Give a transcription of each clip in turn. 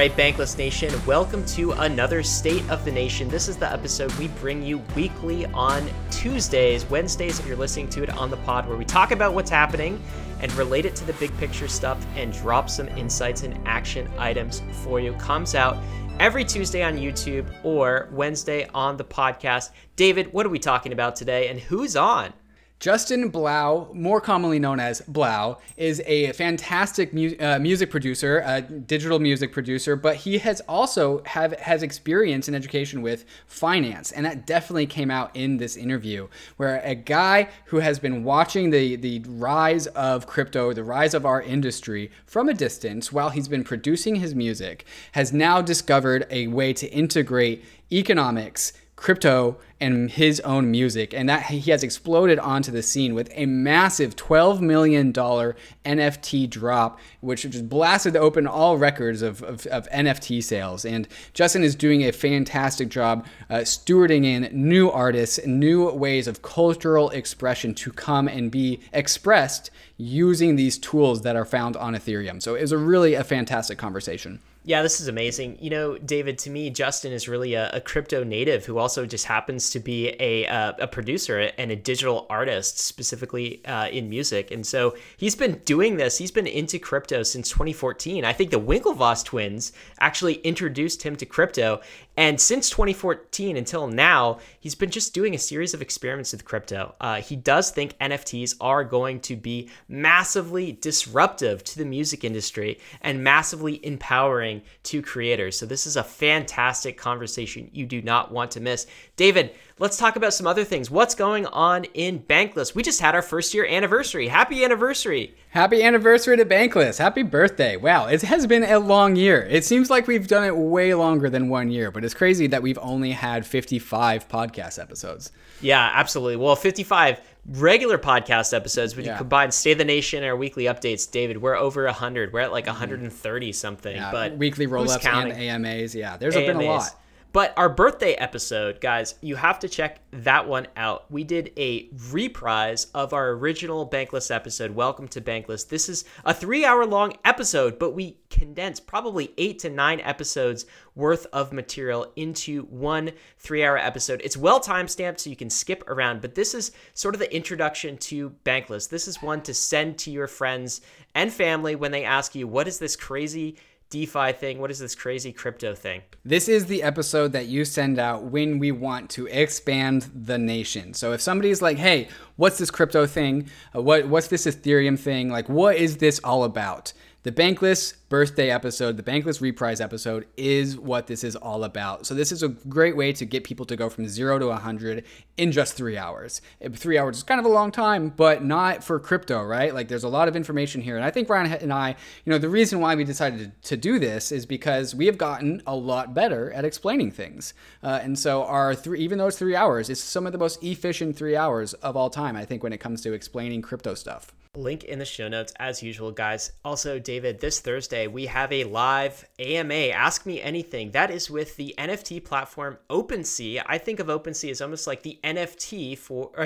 Alright, Bankless Nation, welcome to another State of the Nation. This is the episode we bring you weekly on Tuesdays, Wednesdays if you're listening to it on the pod, where we talk about what's happening and relate it to the big picture stuff and drop some insights and action items for you. Comes out every Tuesday on YouTube or Wednesday on the podcast. David, what are we talking about today and who's on? Justin Blau, more commonly known as Blau, is a fantastic music producer, a digital music producer, but he has also has experience in education with finance, and that definitely came out in this interview, where a guy who has been watching the rise of crypto, the rise of our industry from a distance while he's been producing his music, has now discovered a way to integrate economics, crypto, and his own music, and that he has exploded onto the scene with a massive $12 million NFT drop, which just blasted open all records of NFT sales. And Justin is doing a fantastic job stewarding in new artists, new ways of cultural expression to come and be expressed using these tools that are found on Ethereum. So it was a really fantastic conversation. Yeah, this is amazing. You know, David, to me, Justin is really a crypto native who also just happens to be a producer and a digital artist, specifically in music. And so he's been doing this. He's been into crypto since 2014. I think the Winklevoss twins actually introduced him to crypto. And since 2014 until now, he's been just doing a series of experiments with crypto. He does think NFTs are going to be massively disruptive to the music industry and massively empowering to creators. So this is a fantastic conversation you do not want to miss. David, let's talk about some other things. What's going on in Bankless? We just had our first year anniversary. Happy anniversary. Happy anniversary to Bankless. Happy birthday. Wow, it has been a long year. It seems like we've done it way longer than 1 year, but it's crazy that we've only had 55 podcast episodes. Yeah, absolutely. Well, 55 regular podcast episodes, when you combine State of the Nation and our weekly updates, David, we're over 100. We're at like 130 something. Yeah, but weekly roll-ups and AMAs. Yeah, there's AMAs. Been a lot. But our birthday episode, guys, you have to check that one out. We did a reprise of our original Bankless episode, Welcome to Bankless. This is a 3-hour-long episode, but we condensed probably 8 to 9 episodes worth of material into one 3-hour episode. It's well timestamped, so you can skip around, but this is sort of the introduction to Bankless. This is one to send to your friends and family when they ask you, what is this crazy DeFi thing? What is this crazy crypto thing? This is the episode that you send out when we want to expand the nation. So if somebody's like, hey, what's this crypto thing? What's this Ethereum thing? Like, what is this all about? The Bankless birthday episode, the Bankless reprise episode is what this is all about. So this is a great way to get people to go from 0 to 100 in just 3 hours. 3 hours is kind of a long time, but not for crypto, right? Like, there's a lot of information here. And I think Ryan and I, you know, the reason why we decided to do this is because we have gotten a lot better at explaining things. And so even those 3 hours is some of the most efficient 3 hours of all time, I think, when it comes to explaining crypto stuff. Link in the show notes as usual, guys. Also, David, this Thursday, we have a live AMA, Ask Me Anything. That is with the NFT platform OpenSea. I think of OpenSea as almost like the NFT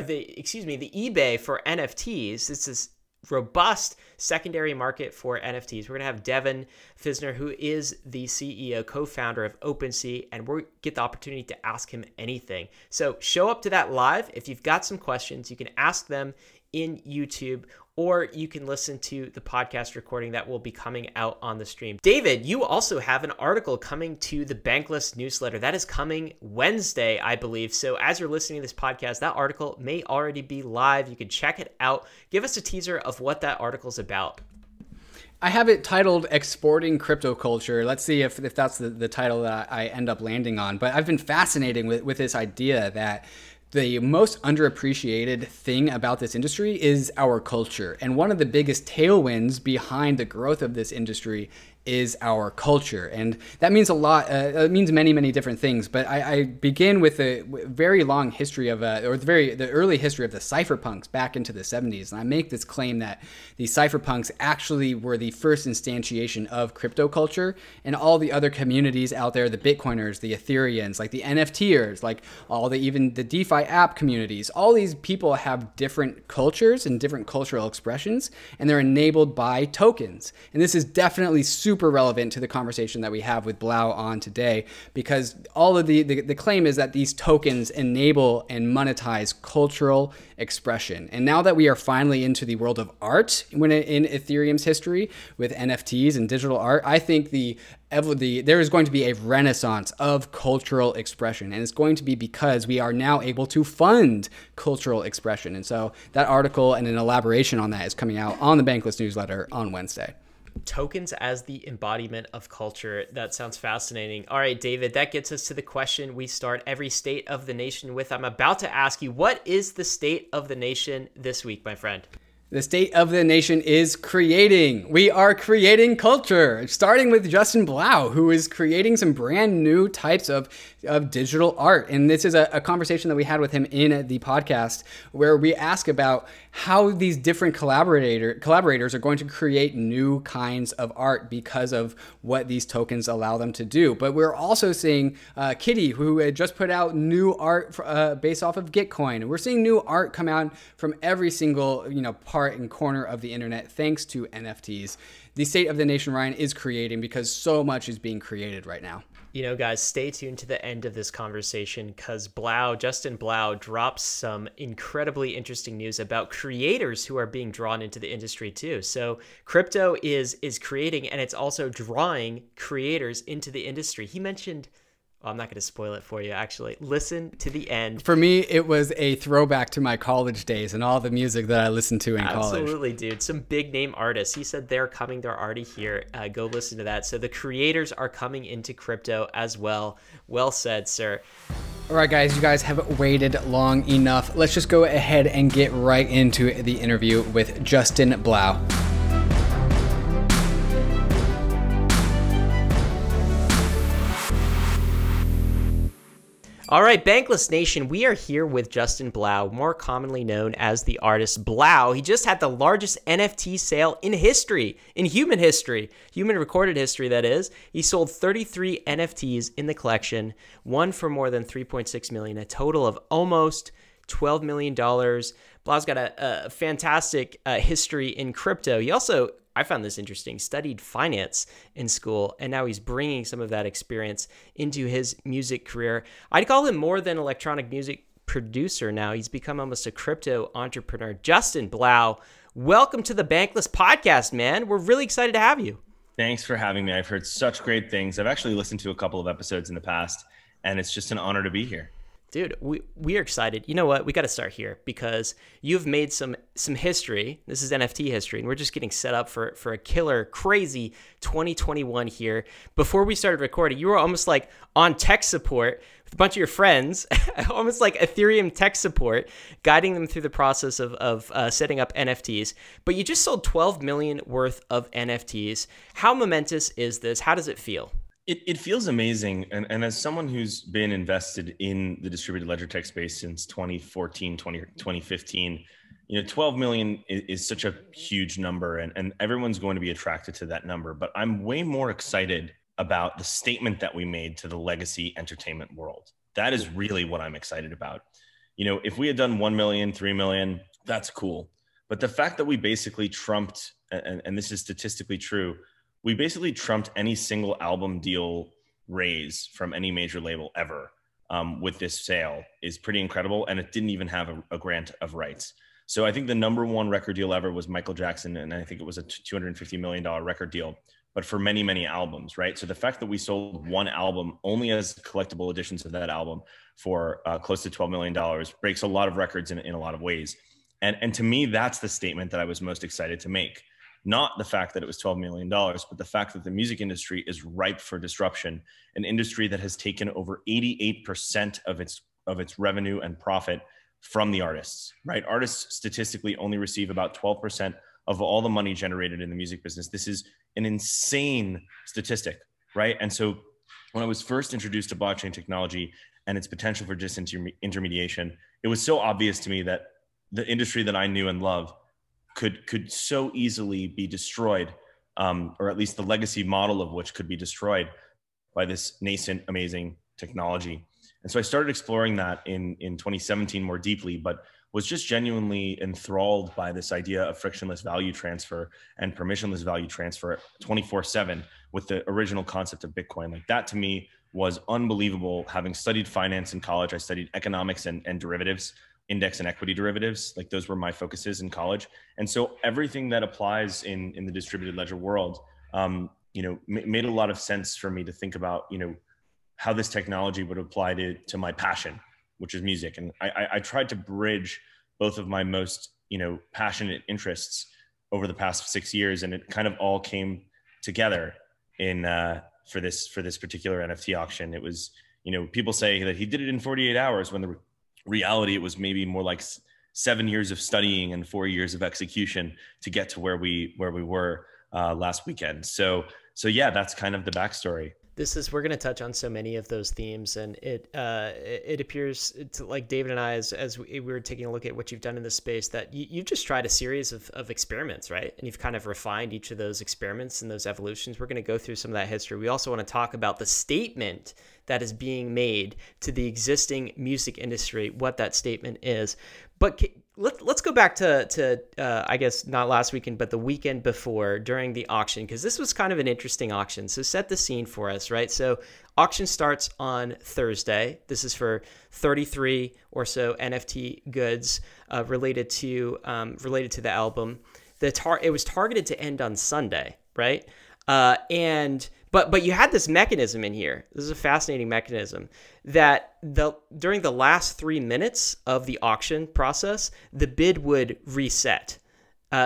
the eBay for NFTs. It's this robust secondary market for NFTs. We're going to have Devin Finzer, who is the CEO, co-founder of OpenSea, and we'll get the opportunity to ask him anything. So show up to that live. If you've got some questions, you can ask them in YouTube, or you can listen to the podcast recording that will be coming out on the stream. David, you also have an article coming to the Bankless newsletter. That is coming Wednesday, I believe. So as you're listening to this podcast, that article may already be live. You can check it out. Give us a teaser of what that article's about. I have it titled Exporting Crypto Culture. Let's see if that's the title that I end up landing on. But I've been fascinated with this idea that the most underappreciated thing about this industry is our culture. And one of the biggest tailwinds behind the growth of this industry is our culture. And that means a lot. It means many, many different things. But I begin with a very long history the early history of the cypherpunks back into the 70s. And I make this claim that the cypherpunks actually were the first instantiation of crypto culture, and all the other communities out there, the Bitcoiners, the Ethereans, like the NFTers, like even the DeFi app communities, all these people have different cultures and different cultural expressions, and they're enabled by tokens. And this is definitely super super relevant to the conversation that we have with Blau on today, because all of the claim is that these tokens enable and monetize cultural expression. And now that we are finally into the world of art in Ethereum's history with NFTs and digital art, I think there is going to be a renaissance of cultural expression, and it's going to be because we are now able to fund cultural expression. And so that article and an elaboration on that is coming out on the Bankless newsletter on Wednesday. Tokens as the embodiment of culture. That sounds fascinating. All right, David, that gets us to the question we start every state of the nation with. I'm about to ask you, what is the state of the nation this week, my friend? The state of the nation is creating. We are creating culture, starting with Justin Blau, who is creating some brand new types of digital art. And this is a conversation that we had with him in the podcast, where we ask about how these different collaborators are going to create new kinds of art because of what these tokens allow them to do. But we're also seeing Kitty, who had just put out new art based off of Gitcoin. We're seeing new art come out from every single part and corner of the internet thanks to NFTs. The state of the nation, Ryan, is creating because so much is being created right now. Guys, stay tuned to the end of this conversation, because Justin Blau drops some incredibly interesting news about creators who are being drawn into the industry too. So crypto is creating, and it's also drawing creators into the industry. He mentioned, I'm not going to spoil it for you, actually. Listen to the end. For me, it was a throwback to my college days and all the music that I listened to in college. Absolutely, dude. Some big name artists. He said they're coming. They're already here. Go listen to that. So the creators are coming into crypto as well. Well said, sir. All right, guys. You guys have waited long enough. Let's just go ahead and get right into the interview with Justin Blau. All right, Bankless Nation, we are here with Justin Blau, more commonly known as the artist Blau. He just had the largest NFT sale in history, in human history, human recorded history, that is. He sold 33 NFTs in the collection, one for more than $3.6 million, a total of almost $12 million. Blau's got a fantastic history in crypto. He also, I found this interesting, studied finance in school, and now he's bringing some of that experience into his music career. I'd call him more than electronic music producer now. He's become almost a crypto entrepreneur. Justin Blau, welcome to the Bankless podcast, man. We're really excited to have you. Thanks for having me. I've heard such great things. I've actually listened to a couple of episodes in the past, and it's just an honor to be here. Dude, we are excited. You know what? We got to start here, because you've made some history. This is NFT history, and we're just getting set up for a killer, crazy 2021 here. Before we started recording, you were almost like on tech support with a bunch of your friends, almost like Ethereum tech support, guiding them through the process of setting up NFTs. But you just sold 12 million worth of NFTs. How momentous is this? How does it feel? It feels amazing. And as someone who's been invested in the distributed ledger tech space since 2015, 12 million is such a huge number, and everyone's going to be attracted to that number. But I'm way more excited about the statement that we made to the legacy entertainment world. That is really what I'm excited about. If we had done 1 million, 3 million, that's cool. But the fact that we basically trumped, and this is statistically true, we basically trumped any single album deal raise from any major label ever with this sale is pretty incredible. And it didn't even have a grant of rights. So I think the number one record deal ever was Michael Jackson. And I think it was a $250 million record deal, but for many, many albums, right? So the fact that we sold one album only as collectible editions of that album for close to $12 million breaks a lot of records in a lot of ways. And to me, that's the statement that I was most excited to make. Not the fact that it was $12 million, but the fact that the music industry is ripe for disruption, an industry that has taken over 88% of its revenue and profit from the artists, right? Artists statistically only receive about 12% of all the money generated in the music business. This is an insane statistic, right? And so when I was first introduced to blockchain technology and its potential for disintermediation, it was so obvious to me that the industry that I knew and loved could so easily be destroyed, or at least the legacy model of which could be destroyed by this nascent, amazing technology. And so I started exploring that in 2017 more deeply, but was just genuinely enthralled by this idea of frictionless value transfer and permissionless value transfer 24/7, with the original concept of Bitcoin. Like that to me was unbelievable. Having studied finance in college, I studied economics and derivatives, index and equity derivatives. Like those were my focuses in college. And so everything that applies in the distributed ledger world, you know, made a lot of sense for me to think about, you know, how this technology would apply to my passion, which is music. And I tried to bridge both of my most, you know, passionate interests over the past 6 years. And it kind of all came together in, for this particular NFT auction. It was, you know, people say that he did it in 48 hours when the reality, it was maybe more like 7 years of studying and 4 years of execution to get to where we were last weekend. So yeah, that's kind of the backstory. We're going to touch on so many of those themes, and it appears to, like David and I, as we were taking a look at what you've done in this space, that you've just tried a series of experiments, right? And you've kind of refined each of those experiments and those evolutions. We're going to go through some of that history. We also want to talk about the statement that is being made to the existing music industry, what that statement is. But let's go back to I guess not last weekend, but the weekend before during the auction, because this was kind of an interesting auction. So set the scene for us, right? So auction starts on Thursday. This is for 33 or so NFT goods related to the album. It was targeted to end on Sunday, right? But you had this mechanism in here. This is a fascinating mechanism that during the last 3 minutes of the auction process, the bid would reset.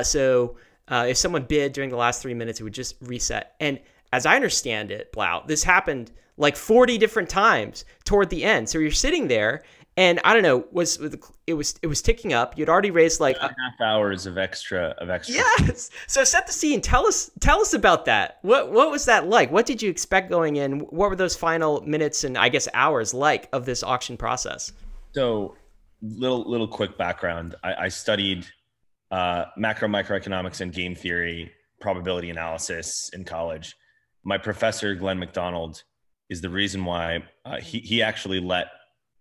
So if someone bid during the last 3 minutes, it would just reset. And as I understand it, Blau, this happened like 40 different times toward the end. So you're sitting there, and I don't know, it was ticking up. You'd already raised like 2.5 hours of extra. Yes. So set the scene. Tell us about that. What was that like? What did you expect going in? What were those final minutes and I guess hours like of this auction process? So little quick background. I studied macro microeconomics and game theory, probability analysis in college. My professor, Glenn McDonald, is the reason why he actually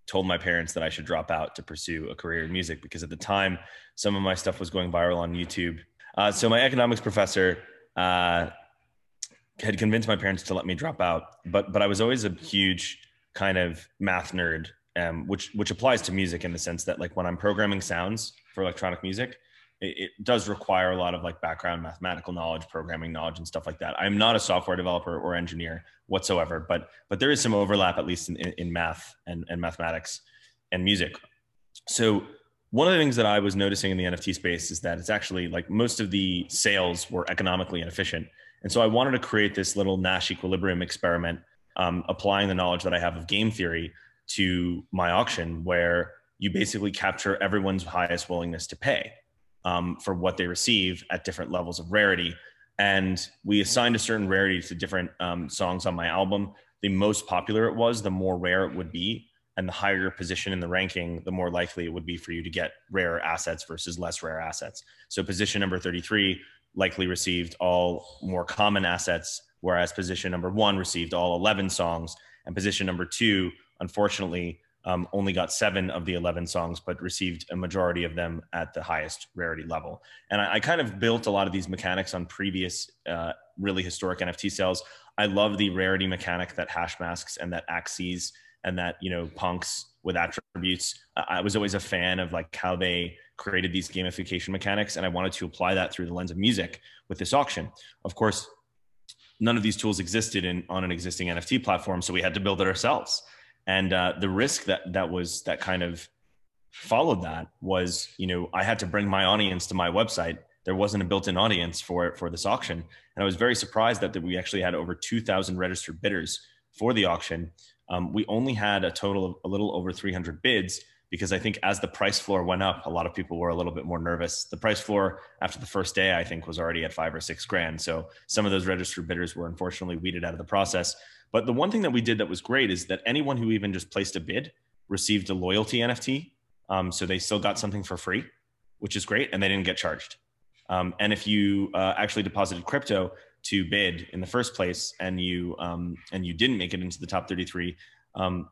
told my parents that I should drop out to pursue a career in music, because at the time, some of my stuff was going viral on YouTube. So my economics professor had convinced my parents to let me drop out, but I was always a huge kind of math nerd, which applies to music in the sense that like when I'm programming sounds for electronic music, it does require a lot of like background mathematical knowledge, programming knowledge, and stuff like that. I'm not a software developer or engineer whatsoever, but there is some overlap, at least in math and mathematics and music. So one of the things that I was noticing in the NFT space is that it's actually like most of the sales were economically inefficient. And so I wanted to create this little Nash equilibrium experiment, applying the knowledge that I have of game theory to my auction, where you basically capture everyone's highest willingness to pay for what they receive at different levels of rarity. And we assigned a certain rarity to different songs on my album. The most popular it was, the more rare it would be. And the higher your position in the ranking, the more likely it would be for you to get rarer assets versus less rare assets. So position number 33 likely received all more common assets, whereas position number 1 received all 11 songs. And position number 2, unfortunately, only got 7 of the 11 songs, but received a majority of them at the highest rarity level. And I kind of built a lot of these mechanics on previous really historic NFT sales. I love the rarity mechanic that hash masks and that axes and that, you know, punks with attributes. I was always a fan of like how they created these gamification mechanics. And I wanted to apply that through the lens of music with this auction. Of course, none of these tools existed on an existing NFT platform. So we had to build it ourselves. And the risk that kind of followed that was, you know, I had to bring my audience to my website. There wasn't a built-in audience for this auction. And I was very surprised that we actually had over 2,000 registered bidders for the auction. We only had a total of a little over 300 bids, because I think as the price floor went up, a lot of people were a little bit more nervous. The price floor after the first day, I think, was already at $5,000 or $6,000. So some of those registered bidders were unfortunately weeded out of the process. But the one thing that we did that was great is that anyone who even just placed a bid received a loyalty NFT. So they still got something for free, which is great. And they didn't get charged. And if you actually deposited crypto to bid in the first place and you didn't make it into the top 33,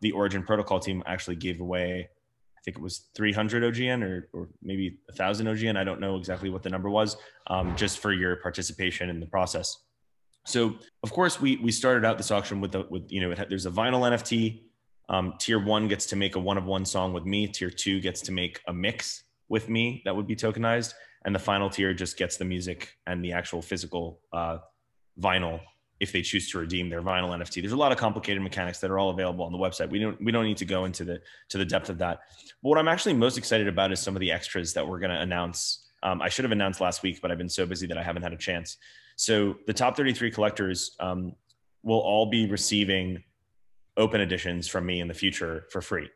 the Origin Protocol team actually gave away, I think it was 300 OGN or maybe 1,000 OGN. I don't know exactly what the number was, just for your participation in the process. So of course we started out this auction with there's a vinyl NFT. Tier one gets to make a one of one song with me. Tier two gets to make a mix with me that would be tokenized, and the final tier just gets the music and the actual physical vinyl if they choose to redeem their vinyl NFT. There's a lot of complicated mechanics that are all available on the website. We don't need to go into the depth of that. But what I'm actually most excited about is some of the extras that we're going to announce. I should have announced last week, but I've been so busy that I haven't had a chance. So the top 33 collectors will all be receiving open editions from me in the future for free.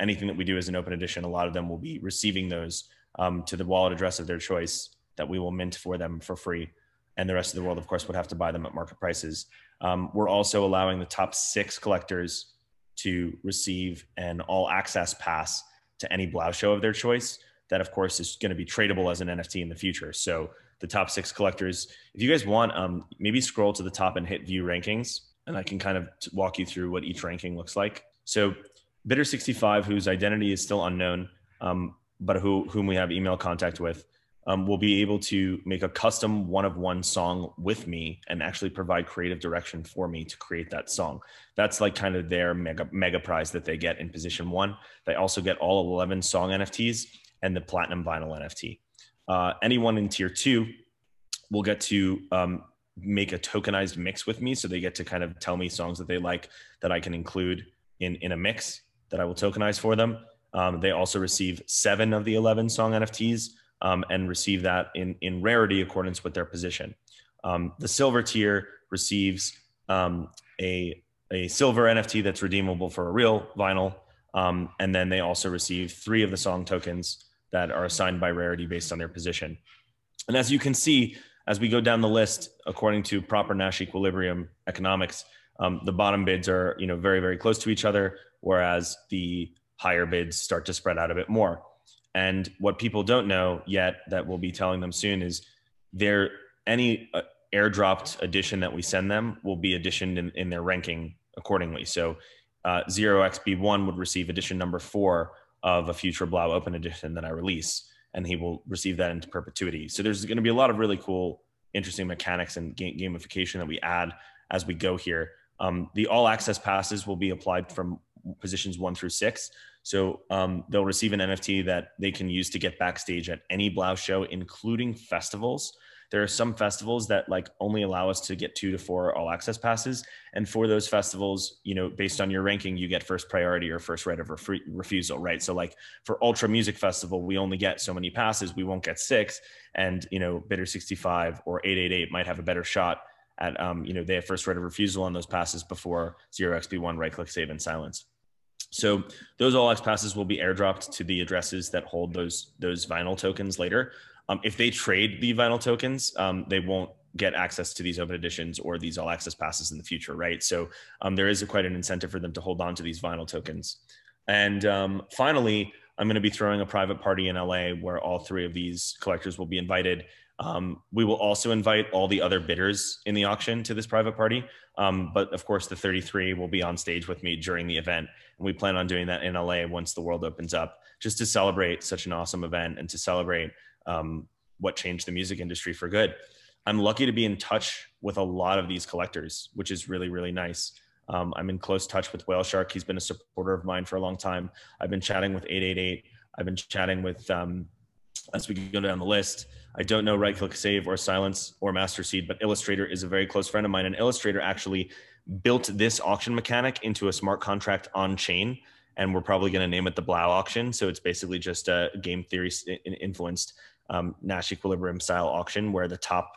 Anything that we do as an open edition, a lot of them will be receiving those to the wallet address of their choice that we will mint for them for free. And the rest of the world, of course, would have to buy them at market prices. We're also allowing the top 6 collectors to receive an all-access pass to any Blau show of their choice. That, of course, is going to be tradable as an NFT in the future. So the top 6 collectors, if you guys want, maybe scroll to the top and hit View Rankings, and I can kind of walk you through what each ranking looks like. So Bitter65, whose identity is still unknown, but whom we have email contact with, will be able to make a custom one-of-one song with me and actually provide creative direction for me to create that song. That's like kind of their mega prize that they get in position 1. They also get all 11 song NFTs and the platinum vinyl NFT. Anyone in tier 2 will get to make a tokenized mix with me. So they get to kind of tell me songs that they like that I can include in a mix that I will tokenize for them. They also receive 7 of the 11 song NFTs, and receive that in rarity accordance with their position. The silver tier receives a silver NFT that's redeemable for a real vinyl. And then they also receive 3 of the song tokens that are assigned by rarity based on their position. And as you can see, as we go down the list, according to proper Nash equilibrium economics, the bottom bids are very, very close to each other, whereas the higher bids start to spread out a bit more. And what people don't know yet that we'll be telling them soon is any airdropped edition that we send them will be editioned in their ranking accordingly. So 0XB1 would receive edition number 4 of a future Blau open edition that I release, and he will receive that into perpetuity. So there's going to be a lot of really cool, interesting mechanics and gamification that we add as we go here. The all access passes will be applied from positions 1 through 6. So they'll receive an NFT that they can use to get backstage at any Blau show, including festivals. There are some festivals that only allow us to get 2 to 4 all access passes. And for those festivals, based on your ranking, you get first priority or first right of refusal, right? So for Ultra Music Festival, we only get so many passes, we won't get 6. And, Bitter65 or 888 might have a better shot at, they have first right of refusal on those passes before 0xB1, Right Click Save, and Silence. So those all X passes will be airdropped to the addresses that hold those vinyl tokens later. If they trade the vinyl tokens, they won't get access to these open editions or these all access passes in the future, right? So there is quite an incentive for them to hold on to these vinyl tokens. And finally, I'm going to be throwing a private party in LA where all 3 of these collectors will be invited. We will also invite all the other bidders in the auction to this private party. But of course, the 33 will be on stage with me during the event. And we plan on doing that in LA once the world opens up, just to celebrate such an awesome event and to celebrate what changed the music industry for good. I'm lucky to be in touch with a lot of these collectors, which is really, really nice. I'm in close touch with Whale Shark. He's been a supporter of mine for a long time. I've been chatting with 888. I've been chatting with, as we go down the list, I don't know Right Click Save or Silence or Master Seed, but Illustrator is a very close friend of mine. And Illustrator actually built this auction mechanic into a smart contract on chain. And we're probably going to name it the Blau auction. So it's basically just a game theory influenced Nash equilibrium style auction where the top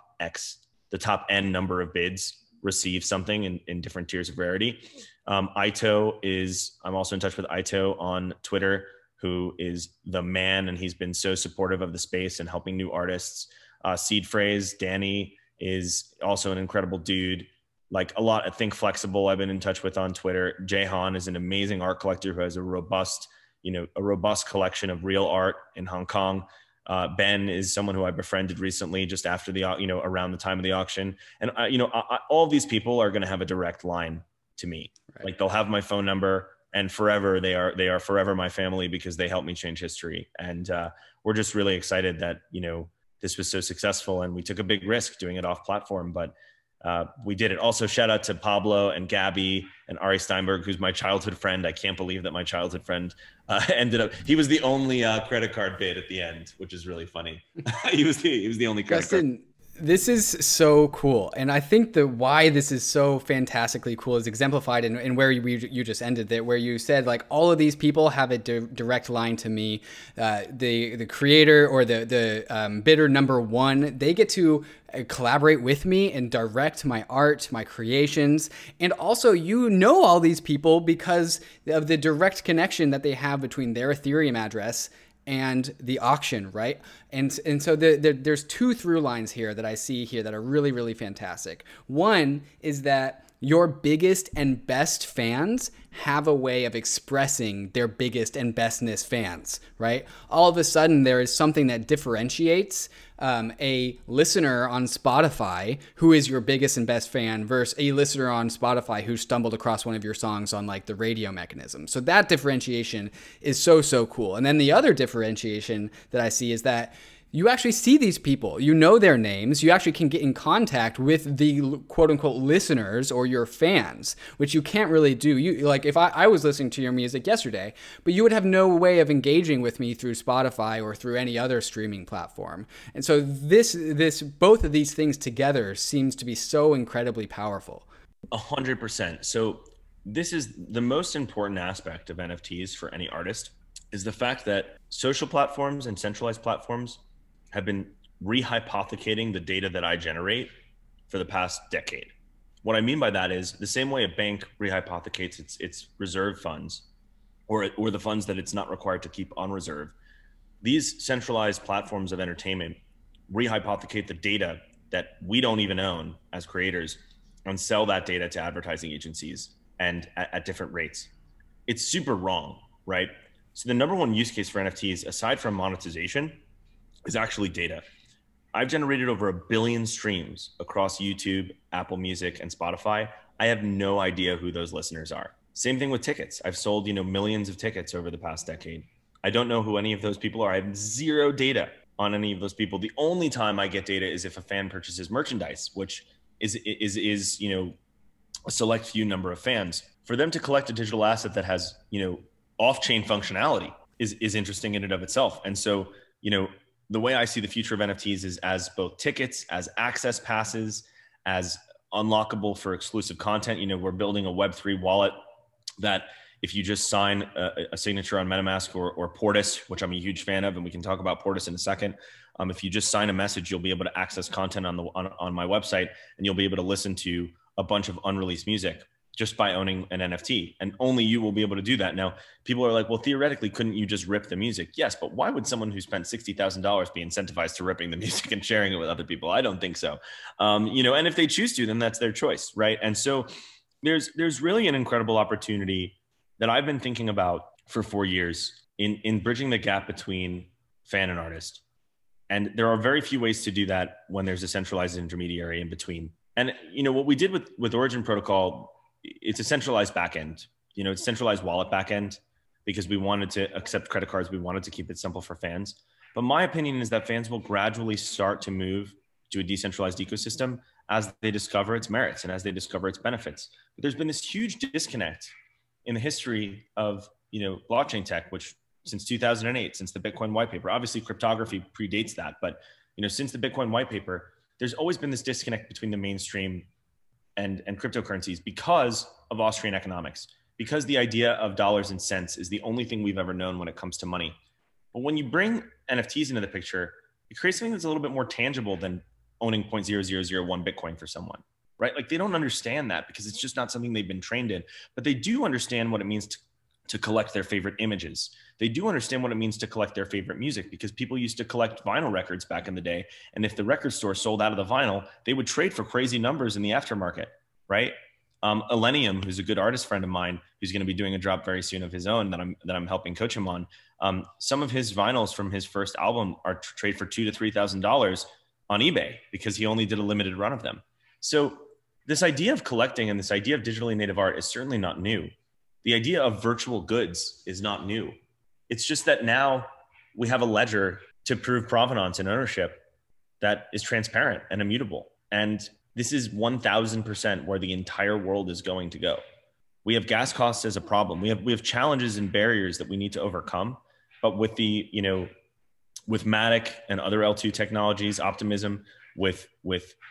N number of bids receive something in different tiers of rarity. I'm also in touch with Ito on Twitter, who is the man, and he's been so supportive of the space and helping new artists. Seed Phrase, Danny, is also an incredible dude. I Think Flexible, I've been in touch with on Twitter. Jahan is an amazing art collector who has a robust collection of real art in Hong Kong. Ben is someone who I befriended recently, just after around the time of the auction. And all these people are gonna have a direct line to me. Right. They'll have my phone number, and forever they are forever my family because they helped me change history. And we're just really excited that this was so successful, and we took a big risk doing it off platform, but We did it. Also, shout out to Pablo and Gabby and Ari Steinberg, who's my childhood friend. I can't believe that my childhood friend ended up. He was the only credit card bid at the end, which is really funny. he was the only credit Justin, card. This is so cool, and I think the why this is so fantastically cool is exemplified in where you just ended there, where you said like all of these people have a direct line to me. The creator or the bidder number one, they get to collaborate with me and direct my art, my creations. And also, you know, all these people because of the direct connection that they have between their Ethereum address and the auction, right? And so there's two through lines here that I see here that are really, really fantastic. One is that your biggest and best fans have a way of expressing their biggest and bestness fans, right? All of a sudden, there is something that differentiates a listener on Spotify who is your biggest and best fan versus a listener on Spotify who stumbled across one of your songs on like the radio mechanism. So that differentiation is so cool. And then the other differentiation that I see is that you actually see these people, you know their names, you actually can get in contact with the quote unquote listeners or your fans, which you can't really do. You like if I was listening to your music yesterday, but you would have no way of engaging with me through Spotify or through any other streaming platform. And so this both of these things together seems to be so incredibly powerful. 100%. So this is the most important aspect of NFTs for any artist is the fact that social platforms and centralized platforms have been rehypothecating the data that I generate for the past decade. What I mean by that is the same way a bank rehypothecates its reserve funds or the funds that it's not required to keep on reserve, these centralized platforms of entertainment rehypothecate the data that we don't even own as creators and sell that data to advertising agencies and at different rates. It's super wrong, right? So the number one use case for NFTs, aside from monetization, is actually data. I've generated over 1 billion streams across YouTube, Apple Music, and Spotify. I have no idea who those listeners are. Same thing with tickets. I've sold, millions of tickets over the past decade. I don't know who any of those people are. I have zero data on any of those people. The only time I get data is if a fan purchases merchandise, which is a select few number of fans. For them to collect a digital asset that has, off-chain functionality is interesting in and of itself. And so, the way I see the future of NFTs is as both tickets, as access passes, as unlockable for exclusive content. We're building a Web3 wallet that if you just sign a signature on MetaMask or Portis, which I'm a huge fan of, and we can talk about Portis in a second. If you just sign a message, you'll be able to access content on my website, and you'll be able to listen to a bunch of unreleased music just by owning an NFT, and only you will be able to do that. Now, people are like, well, theoretically, couldn't you just rip the music? Yes, but why would someone who spent $60,000 be incentivized to ripping the music and sharing it with other people? I don't think so. And if they choose to, then that's their choice, right? And so there's really an incredible opportunity that I've been thinking about for 4 years in bridging the gap between fan and artist. And there are very few ways to do that when there's a centralized intermediary in between. And, what we did with Origin Protocol, it's a centralized backend, it's centralized wallet backend because we wanted to accept credit cards. We wanted to keep it simple for fans. But my opinion is that fans will gradually start to move to a decentralized ecosystem as they discover its merits and as they discover its benefits. But there's been this huge disconnect in the history of, blockchain tech, which since 2008, since the Bitcoin white paper, obviously cryptography predates that. But, since the Bitcoin white paper, there's always been this disconnect between the mainstream and cryptocurrencies because of Austrian economics, because the idea of dollars and cents is the only thing we've ever known when it comes to money. But when you bring NFTs into the picture, it creates something that's a little bit more tangible than owning 0.0001 Bitcoin for someone, right? Like they don't understand that because it's just not something they've been trained in, but they do understand what it means to collect their favorite images. They do understand what it means to collect their favorite music because people used to collect vinyl records back in the day. And if the record store sold out of the vinyl, they would trade for crazy numbers in the aftermarket, right? Elenium, who's a good artist friend of mine, who's going to be doing a drop very soon of his own that I'm helping coach him on. Some of his vinyls from his first album are trade for $2,000 to $3,000 on eBay because he only did a limited run of them. So this idea of collecting and this idea of digitally native art is certainly not new. The idea of virtual goods is not new. It's just that now we have a ledger to prove provenance and ownership that is transparent and immutable. And This is 1,000% where the entire world is going to go. We have gas costs as a problem. We have challenges and barriers that we need to overcome. But with the, you know, with Matic and other L2 technologies, Optimism, with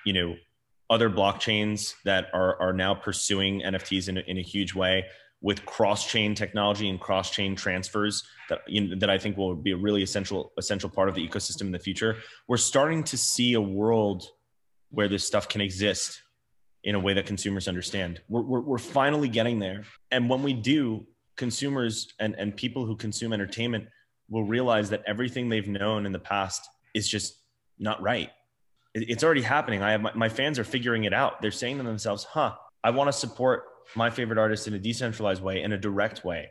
you know, other blockchains that are now pursuing NFTs in a huge way, with cross-chain technology and cross-chain transfers that, you know, that I think will be a really essential part of the ecosystem in the future. We're starting to see a world where this stuff can exist in a way that consumers understand. We're finally getting there. And when we do, consumers and people who consume entertainment will realize that everything they've known in the past is just not right. It's already happening. I have my fans are figuring it out. They're saying to themselves, huh, I want to support my favorite artist in a decentralized way, in a direct way,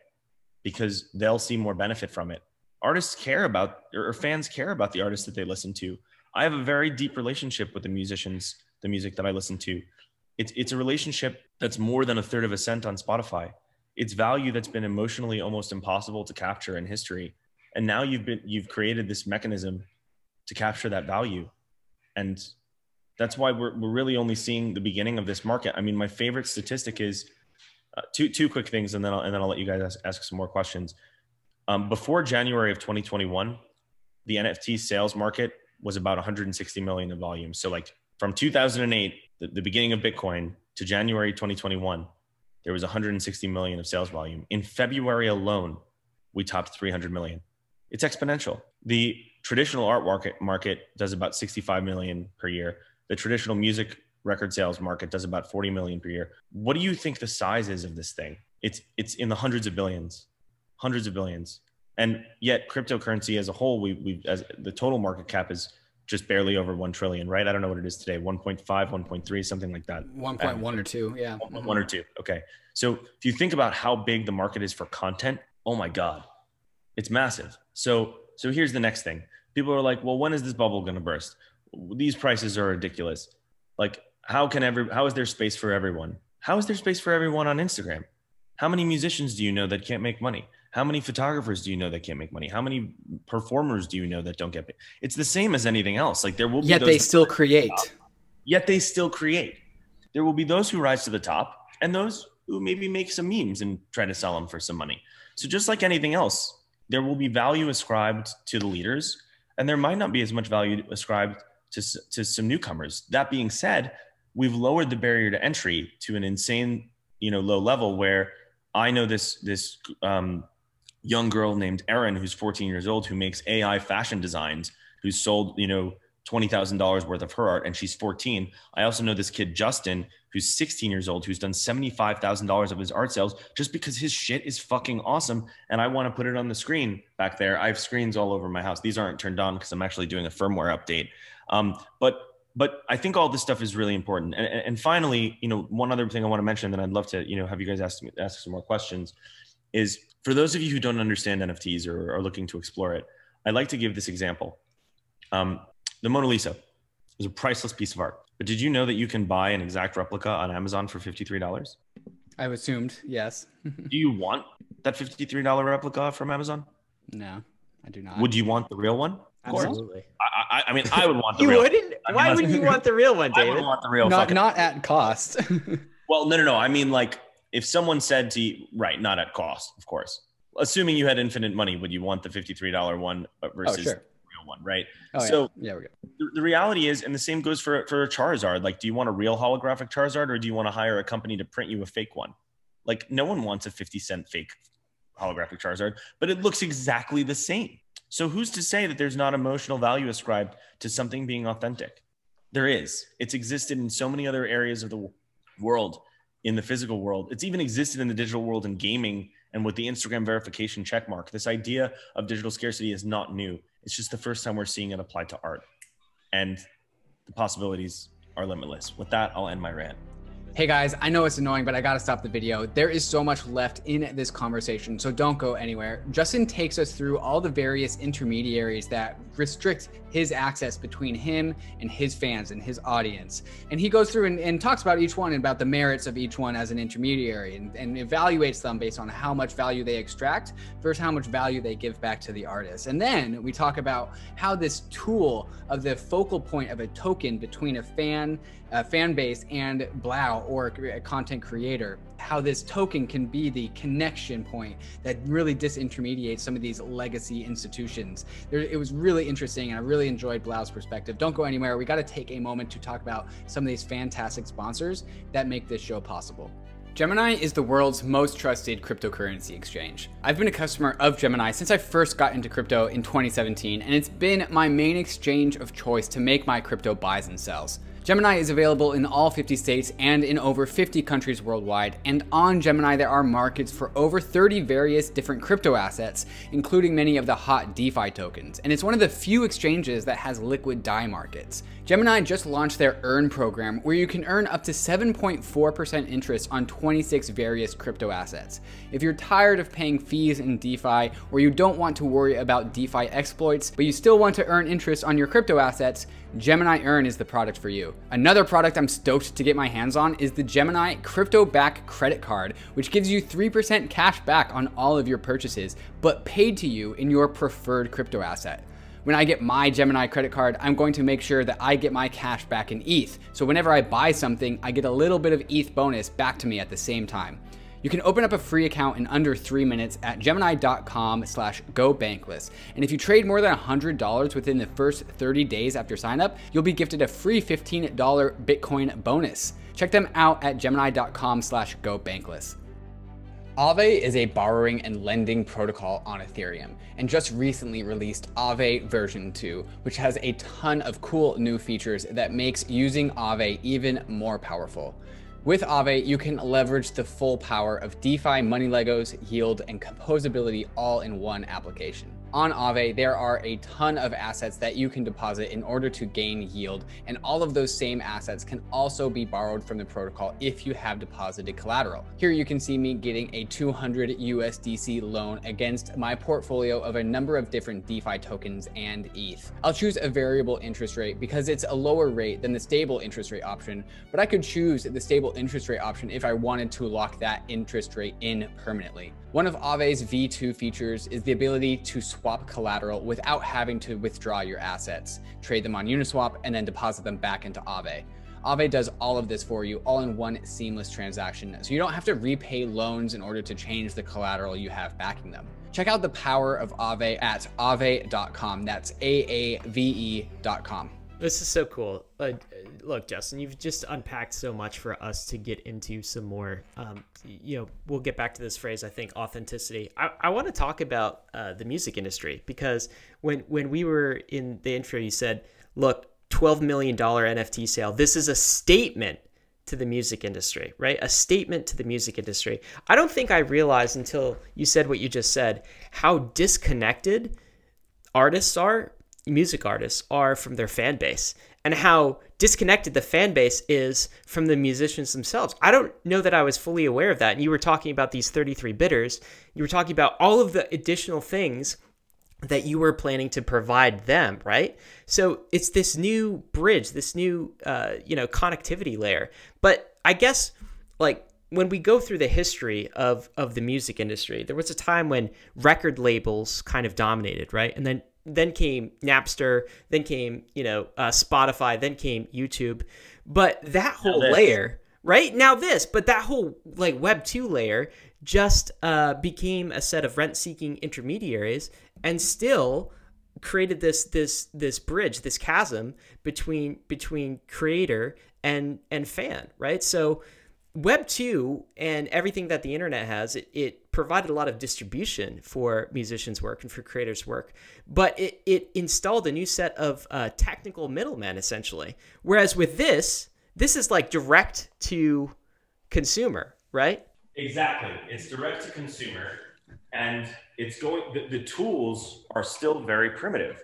because they'll see more benefit from it. Artists care about, or fans care about the artists that they listen to. I have a very deep relationship with the musicians, the music that I listen to. It's a relationship that's more than 1/3 of a cent on Spotify. It's value that's been emotionally almost impossible to capture in history. And now you've created this mechanism to capture that value. And that's why we're really only seeing the beginning of this market. I mean, my favorite statistic is two quick things, and then I'll let you guys ask some more questions. Before January of 2021, the NFT sales market was about 160 million in volume. So like from 2008, the beginning of Bitcoin, to January 2021, there was 160 million of sales volume. In February alone, we topped 300 million. It's exponential. The traditional art market does about 65 million per year. The traditional music record sales market does about 40 million per year. What do you think the size is of this thing? It's in the hundreds of billions. And yet cryptocurrency as a whole, we as the total market cap is just barely over 1 trillion, right? I don't know what it is today, 1.5, 1.3, something like that. 1.1 or 2, yeah. 1 or 2, okay. So if you think about how big the market is for content, oh my God, it's massive. So here's the next thing. People are like, well, when is this bubble going to burst? These prices are ridiculous. Like, how is there space for everyone? How is there space for everyone on Instagram? How many musicians do you know that can't make money? How many photographers do you know that can't make money? How many performers do you know that don't get paid? It's the same as anything else. Like, there will be those they still create. Yet they still create. There will be those who rise to the top and those who maybe make some memes and try to sell them for some money. So just like anything else, there will be value ascribed to the leaders, and there might not be as much value ascribed to some newcomers. That being said, we've lowered the barrier to entry to an insane, low level where I know this young girl named Erin, who's 14 years old, who makes AI fashion designs, who's sold, $20,000 worth of her art, and she's 14. I also know this kid, Justin, who's 16 years old, who's done $75,000 of his art sales just because his shit is fucking awesome. And I want to put it on the screen back there. I have screens all over my house. These aren't turned on because I'm actually doing a firmware update. But I think all this stuff is really important. And finally, one other thing I want to mention that I'd love to, have you guys ask some more questions is, for those of you who don't understand NFTs or are looking to explore it, I'd like to give this example. The Mona Lisa is a priceless piece of art. But did you know that you can buy an exact replica on Amazon for $53? I've assumed, yes. Do you want that $53 replica from Amazon? No, I do not. Would you want the real one? Absolutely. I mean, I would want the real one. You wouldn't? Why wouldn't you want the real one, David? I would want the real one. Not at cost. Well, no. I mean, like, if someone said to you, right, not at cost, of course. Assuming you had infinite money, would you want the $53 one versus the real one, right? Oh, so yeah, we go. The reality is, and the same goes for a Charizard. Like, do you want a real holographic Charizard, or do you want to hire a company to print you a fake one? Like, no one wants a 50-cent fake holographic Charizard, but it looks exactly the same. So who's to say that there's not emotional value ascribed to something being authentic? There is. It's existed in so many other areas of the world, in the physical world. It's even existed in the digital world in gaming and with the Instagram verification checkmark. This idea of digital scarcity is not new. It's just the first time we're seeing it applied to art. And the possibilities are limitless. With that, I'll end my rant. Hey guys, I know it's annoying, but I gotta stop the video. There is so much left in this conversation, so don't go anywhere. Justin takes us through all the various intermediaries that restrict his access between him and his fans and his audience. And he goes through and talks about each one and about the merits of each one as an intermediary and evaluates them based on how much value they extract versus how much value they give back to the artist. And then we talk about how this tool of the focal point of a token between a fan fan base and Blau, or a content creator, how this token can be the connection point that really disintermediates some of these legacy institutions. It was really interesting, and I really enjoyed Blau's perspective. Don't go anywhere. We got to take a moment to talk about some of these fantastic sponsors that make this show possible. Gemini is the world's most trusted cryptocurrency exchange. I've been a customer of Gemini since I first got into crypto in 2017, and it's been my main exchange of choice to make my crypto buys and sells. Gemini is available in all 50 states and in over 50 countries worldwide, and on Gemini there are markets for over 30 various different crypto assets, including many of the hot DeFi tokens, and it's one of the few exchanges that has liquid DAI markets. Gemini just launched their Earn program, where you can earn up to 7.4% interest on 26 various crypto assets. If you're tired of paying fees in DeFi, or you don't want to worry about DeFi exploits, but you still want to earn interest on your crypto assets, Gemini Earn is the product for you. Another product I'm stoked to get my hands on is the Gemini Crypto Back Credit Card, which gives you 3% cash back on all of your purchases, but paid to you in your preferred crypto asset. When I get my Gemini credit card, I'm going to make sure that I get my cash back in ETH, so whenever I buy something, I get a little bit of ETH bonus back to me at the same time. You can open up a free account in under 3 minutes at gemini.com/gobankless. And if you trade more than $100 within the first 30 days after sign up, you'll be gifted a free $15 Bitcoin bonus. Check them out at gemini.com/gobankless. Aave is a borrowing and lending protocol on Ethereum, and just recently released Aave version 2, which has a ton of cool new features that makes using Aave even more powerful. With Aave, you can leverage the full power of DeFi, money Legos, yield, and composability all in one application. On Aave, there are a ton of assets that you can deposit in order to gain yield, and all of those same assets can also be borrowed from the protocol if you have deposited collateral. Here you can see me getting a $200 USDC loan against my portfolio of a number of different DeFi tokens and ETH. I'll choose a variable interest rate because it's a lower rate than the stable interest rate option, but I could choose the stable interest rate option if I wanted to lock that interest rate in permanently. One of Aave's V2 features is the ability to swap collateral without having to withdraw your assets, trade them on Uniswap, and then deposit them back into Aave. Aave does all of this for you, all in one seamless transaction, so you don't have to repay loans in order to change the collateral you have backing them. Check out the power of Aave at aave.com. That's AAVE.com. This is so cool. Look, Justin, you've just unpacked so much for us to get into some more. We'll get back to this phrase, I think, authenticity. I want to talk about the music industry, because when we were in the intro, you said, look, $12 million NFT sale. This is a statement to the music industry, right? A statement to the music industry. I don't think I realized until you said what you just said, how disconnected music artists are from their fan base, and how disconnected the fan base is from the musicians themselves. I don't know that I was fully aware of that. And you were talking about these 33 bidders. You were talking about all of the additional things that you were planning to provide them, right? So it's this new bridge, this new connectivity layer. But I guess, like, when we go through the history of the music industry, there was a time when record labels kind of dominated, right? And then came Napster, then came, Spotify, then came YouTube. But that whole layer, right? Now this, but that whole like Web 2 layer just became a set of rent-seeking intermediaries, and still created this bridge, this chasm between creator and fan, right? So Web 2 and everything that the internet has, it provided a lot of distribution for musicians' work and for creators' work, but it installed a new set of technical middlemen, essentially. Whereas with this is like direct to consumer, right? Exactly. It's direct to consumer, and the tools are still very primitive.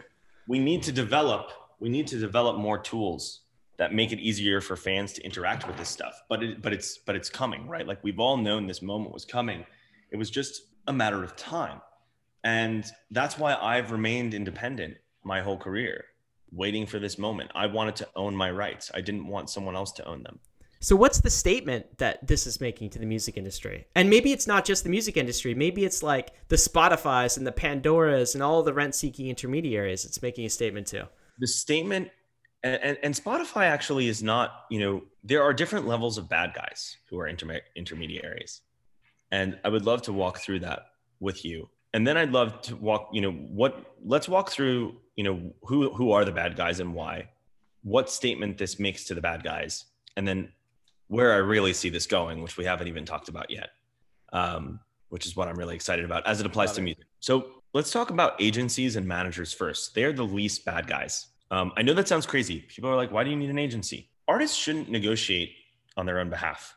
We need to develop more tools that make it easier for fans to interact with this stuff. But it's coming, right? Like, we've all known this moment was coming. It was just a matter of time. And that's why I've remained independent my whole career, waiting for this moment. I wanted to own my rights. I didn't want someone else to own them. So what's the statement that this is making to the music industry? And maybe it's not just the music industry. Maybe it's like the Spotifys and the Pandoras and all the rent-seeking intermediaries it's making a statement to. The statement And Spotify actually is not, you know, there are different levels of bad guys who are intermediaries. And I would love to walk through that with you. And then I'd love to walk, you know, let's walk through, you know, who are the bad guys and why, what statement this makes to the bad guys, and then where I really see this going, which we haven't even talked about yet, which is what I'm really excited about as it applies to music. So let's talk about agencies and managers first. They are the least bad guys. I know that sounds crazy. People are like, why do you need an agency? Artists shouldn't negotiate on their own behalf.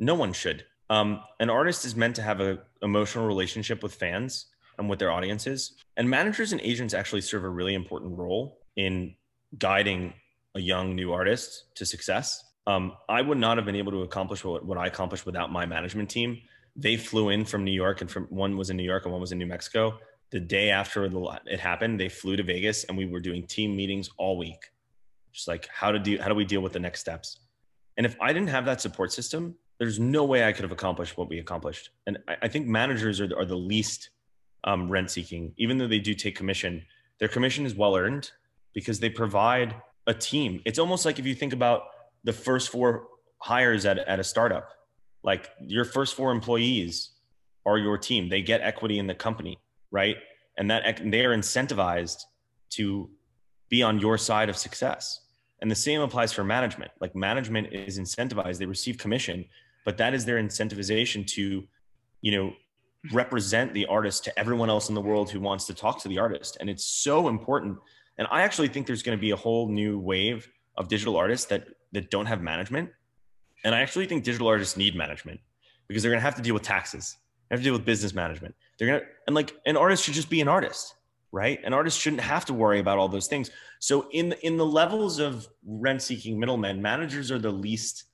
No one should. An artist is meant to have an emotional relationship with fans and with their audiences. And managers and agents actually serve a really important role in guiding a young new artist to success. I would not have been able to accomplish what I accomplished without my management team. They flew in from New York, and one was in New York and one was in New Mexico. The day after it happened, they flew to Vegas, and we were doing team meetings all week. Just like, how do we deal with the next steps? And if I didn't have that support system, there's no way I could have accomplished what we accomplished. And I think managers are the least rent-seeking. Even though they do take commission, their commission is well-earned because they provide a team. It's almost like if you think about the first four hires at a startup, like your first four employees are your team. They get equity in the company, right? And that they are incentivized to be on your side of success. And the same applies for management. Like management is incentivized. They receive commission, but that is their incentivization to, you know, represent the artist to everyone else in the world who wants to talk to the artist. And it's so important. And I actually think there's going to be a whole new wave of digital artists that don't have management. And I actually think digital artists need management because they're going to have to deal with taxes. They have to deal with business management. They're going to, and like an artist should just be an artist, right? An artist shouldn't have to worry about all those things. So in the levels of rent-seeking middlemen, managers are the least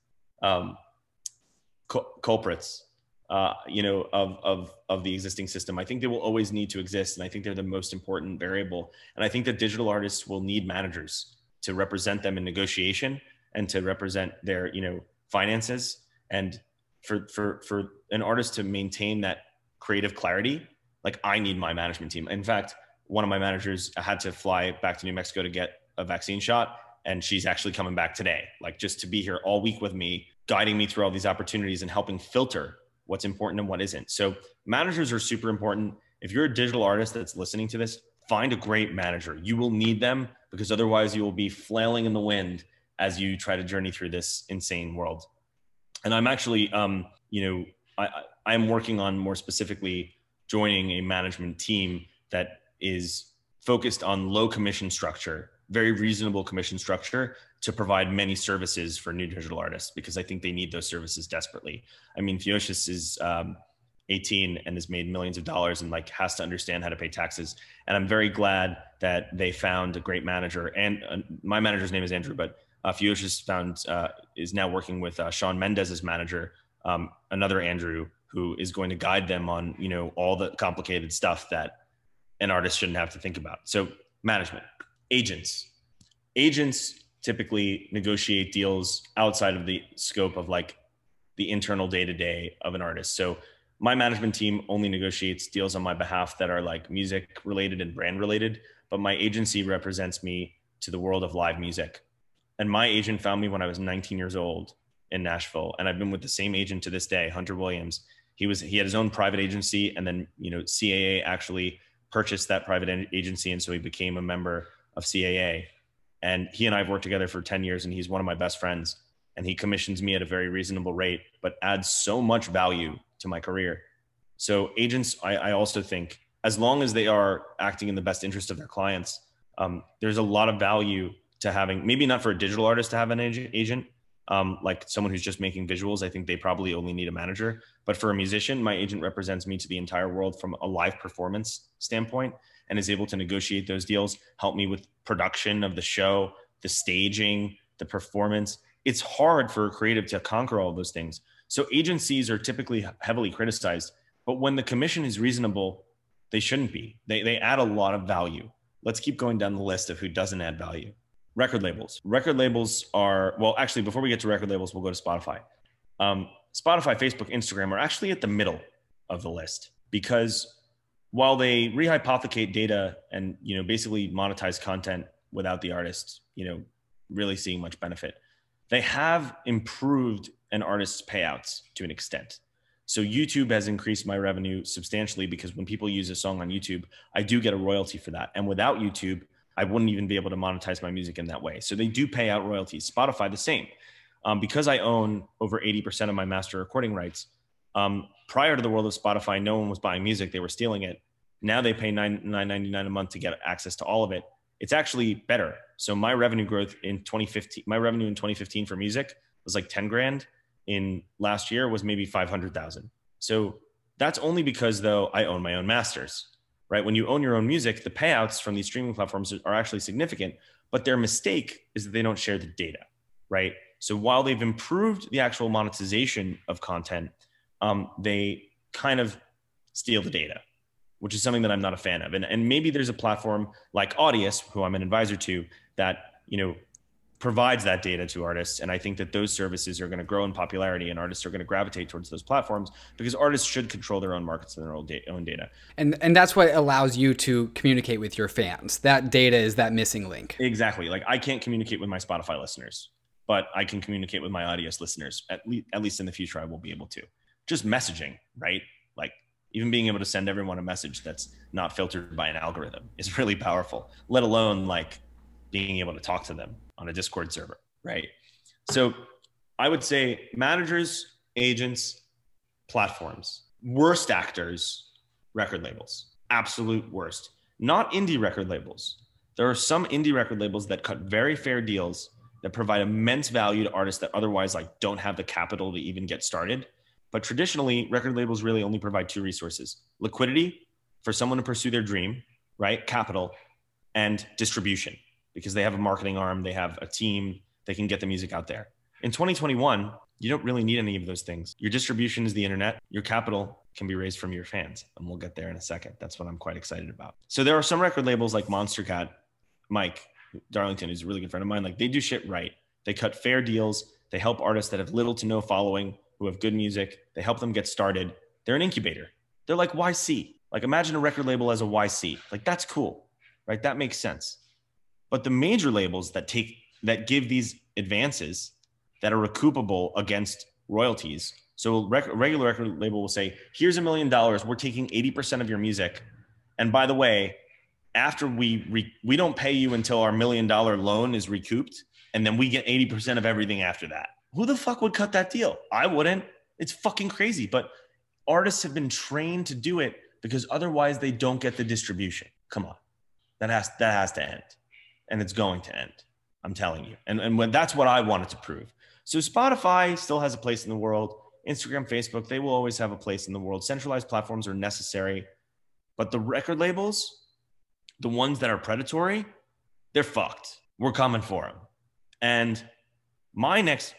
culprits, you know, of the existing system. I think they will always need to exist, and I think they're the most important variable. And I think that digital artists will need managers to represent them in negotiation and to represent their, you know, finances, and for an artist to maintain that creative clarity. Like I need my management team. In fact, one of my managers had to fly back to New Mexico to get a vaccine shot, and she's actually coming back today, like just to be here all week with me, guiding me through all these opportunities and helping filter what's important and what isn't. So managers are super important. If you're a digital artist that's listening to this, find a great manager. You will need them because otherwise you will be flailing in the wind as you try to journey through this insane world. And I'm actually, I'm working on more specifically joining a management team that is focused on low commission structure, very reasonable commission structure, to provide many services for new digital artists, because I think they need those services desperately. I mean, Phyisius is 18 and has made millions of dollars and like has to understand how to pay taxes. And I'm very glad that they found a great manager. And my manager's name is Andrew, but Phyisius is now working with Sean Mendez's manager, another Andrew, who is going to guide them on, you know, all the complicated stuff that an artist shouldn't have to think about. So management, agents typically negotiate deals outside of the scope of like the internal day-to-day of an artist. So my management team only negotiates deals on my behalf that are like music related and brand related, but my agency represents me to the world of live music. And my agent found me when I was 19 years old in Nashville. And I've been with the same agent to this day, Hunter Williams. He had his own private agency, and then, you know, CAA actually purchased that private agency, and so he became a member of CAA. And he and I have worked together for 10 years, and he's one of my best friends. And he commissions me at a very reasonable rate, but adds so much value to my career. So agents, I also think, as long as they are acting in the best interest of their clients, there's a lot of value to having, maybe not for a digital artist to have an agent, like someone who's just making visuals. I think they probably only need a manager, but for a musician, my agent represents me to the entire world from a live performance standpoint and is able to negotiate those deals, help me with production of the show, the staging, the performance. It's hard for a creative to conquer all of those things. So agencies are typically heavily criticized, but when the commission is reasonable, they shouldn't be. They add a lot of value. Let's keep going down the list of who doesn't add value. Record labels. Record labels are, well, actually, before we get to record labels, we'll go to Spotify. Spotify, Facebook, Instagram are actually at the middle of the list, because while they rehypothecate data and, you know, basically monetize content without the artist, you know, really seeing much benefit. They have improved an artist's payouts to an extent. So YouTube has increased my revenue substantially because when people use a song on YouTube, I do get a royalty for that. And without YouTube, I wouldn't even be able to monetize my music in that way. So they do pay out royalties. Spotify, the same. Because I own over 80% of my master recording rights, prior to the world of Spotify, no one was buying music. They were stealing it. Now they pay $9.99 a month to get access to all of it. It's actually better. So my revenue growth in 2015, my revenue in 2015 for music was like 10 grand. In last year was maybe 500,000. So that's only because though I own my own masters, right? When you own your own music, the payouts from these streaming platforms are actually significant, but their mistake is that they don't share the data, right? So while they've improved the actual monetization of content, they kind of steal the data, which is something that I'm not a fan of. And maybe there's a platform like Audius, who I'm an advisor to, that, you know, provides that data to artists. And I think that those services are going to grow in popularity and artists are going to gravitate towards those platforms because artists should control their own markets and their own data. And that's what allows you to communicate with your fans. That data is that missing link. Exactly. Like I can't communicate with my Spotify listeners, but I can communicate with my Audius listeners. At least in the future, I will be able to. Just messaging, right? Like even being able to send everyone a message that's not filtered by an algorithm is really powerful, let alone like being able to talk to them on a Discord server, right? So I would say managers, agents, platforms, worst actors, record labels, absolute worst. Not indie record labels. There are some indie record labels that cut very fair deals that provide immense value to artists that otherwise like don't have the capital to even get started. But traditionally, record labels really only provide two resources: liquidity for someone to pursue their dream, right? Capital, and distribution. Because they have a marketing arm, they have a team, they can get the music out there. In 2021, you don't really need any of those things. Your distribution is the internet, your capital can be raised from your fans, and we'll get there in a second. That's what I'm quite excited about. So there are some record labels like Monster Cat, Mike Darlington, who's a really good friend of mine, like they do shit right. They cut fair deals, they help artists that have little to no following, who have good music, they help them get started. They're an incubator. They're like YC. Like imagine a record label as a YC. Like that's cool, right? That makes sense. But the major labels that give these advances that are recoupable against royalties. So regular record label will say, here's $1 million. We're taking 80% of your music. And by the way, after we don't pay you until our $1 million loan is recouped. And then we get 80% of everything after that. Who the fuck would cut that deal? I wouldn't. It's fucking crazy. But artists have been trained to do it because otherwise they don't get the distribution. Come on. That has to end. And it's going to end, I'm telling you. And that's what I wanted to prove. So Spotify still has a place in the world. Instagram, Facebook, they will always have a place in the world. Centralized platforms are necessary. But the record labels, the ones that are predatory, they're fucked. We're coming for them. And my next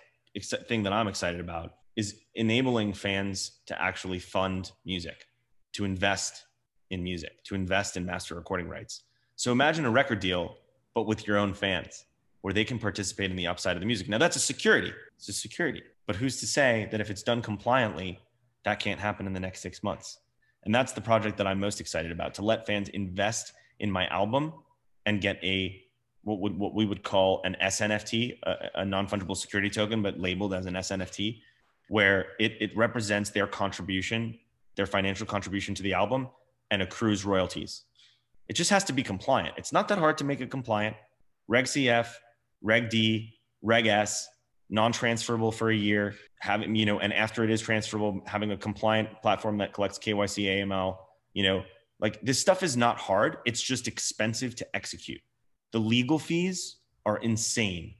thing that I'm excited about is enabling fans to actually fund music, to invest in music, to invest in master recording rights. So imagine a record deal but with your own fans, where they can participate in the upside of the music. Now that's a security, it's a security. But who's to say that if it's done compliantly, that can't happen in the next 6 months? And that's the project that I'm most excited about, to let fans invest in my album and get what we would call an SNFT, a non-fungible security token, but labeled as an SNFT, where it represents their contribution, their financial contribution to the album, and accrues royalties. It just has to be compliant. It's not that hard to make it compliant. Reg CF, Reg D, Reg S, non-transferable for a year, having, you know, and after it is transferable, having a compliant platform that collects KYC, AML, you know, like this stuff is not hard. It's just expensive to execute. The legal fees are insane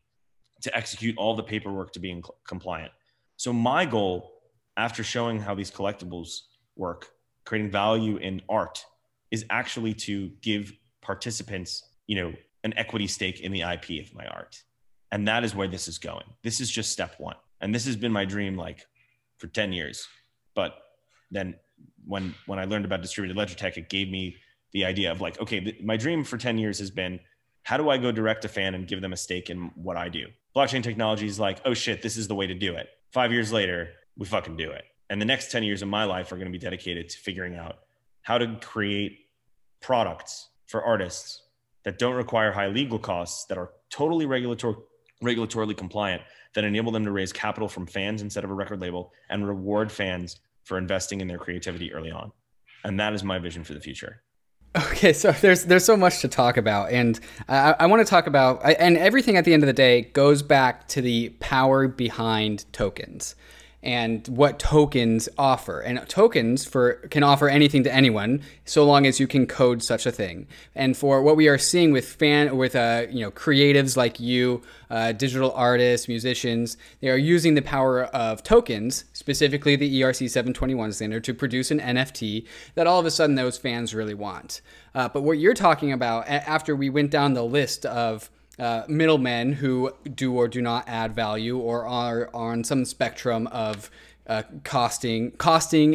to execute all the paperwork to be compliant. So my goal, after showing how these collectibles work, creating value in art, is actually to give participants, you know, an equity stake in the IP of my art. And that is where this is going. This is just step one. And this has been my dream like for 10 years. But then when I learned about distributed ledger tech, it gave me the idea of like, okay, my dream for 10 years has been, how do I go direct a fan and give them a stake in what I do? Blockchain technology is like, oh shit, this is the way to do it. 5 years later, we fucking do it. And the next 10 years of my life are going to be dedicated to figuring out how to create products for artists that don't require high legal costs, that are totally regulatory regulatorily compliant that enable them to raise capital from fans instead of a record label and reward fans for investing in their creativity early on. And that is my vision for the future. Okay, so there's so much to talk about, and I want to talk about, and everything at the end of the day goes back to the power behind tokens and what tokens offer. And tokens can offer anything to anyone so long as you can code such a thing. And for what we are seeing with creatives like you, digital artists, musicians, they are using the power of tokens, specifically the ERC 721 standard, to produce an NFT that all of a sudden those fans really want. But what you're talking about, after we went down the list of middlemen who do or do not add value or are on some spectrum of costing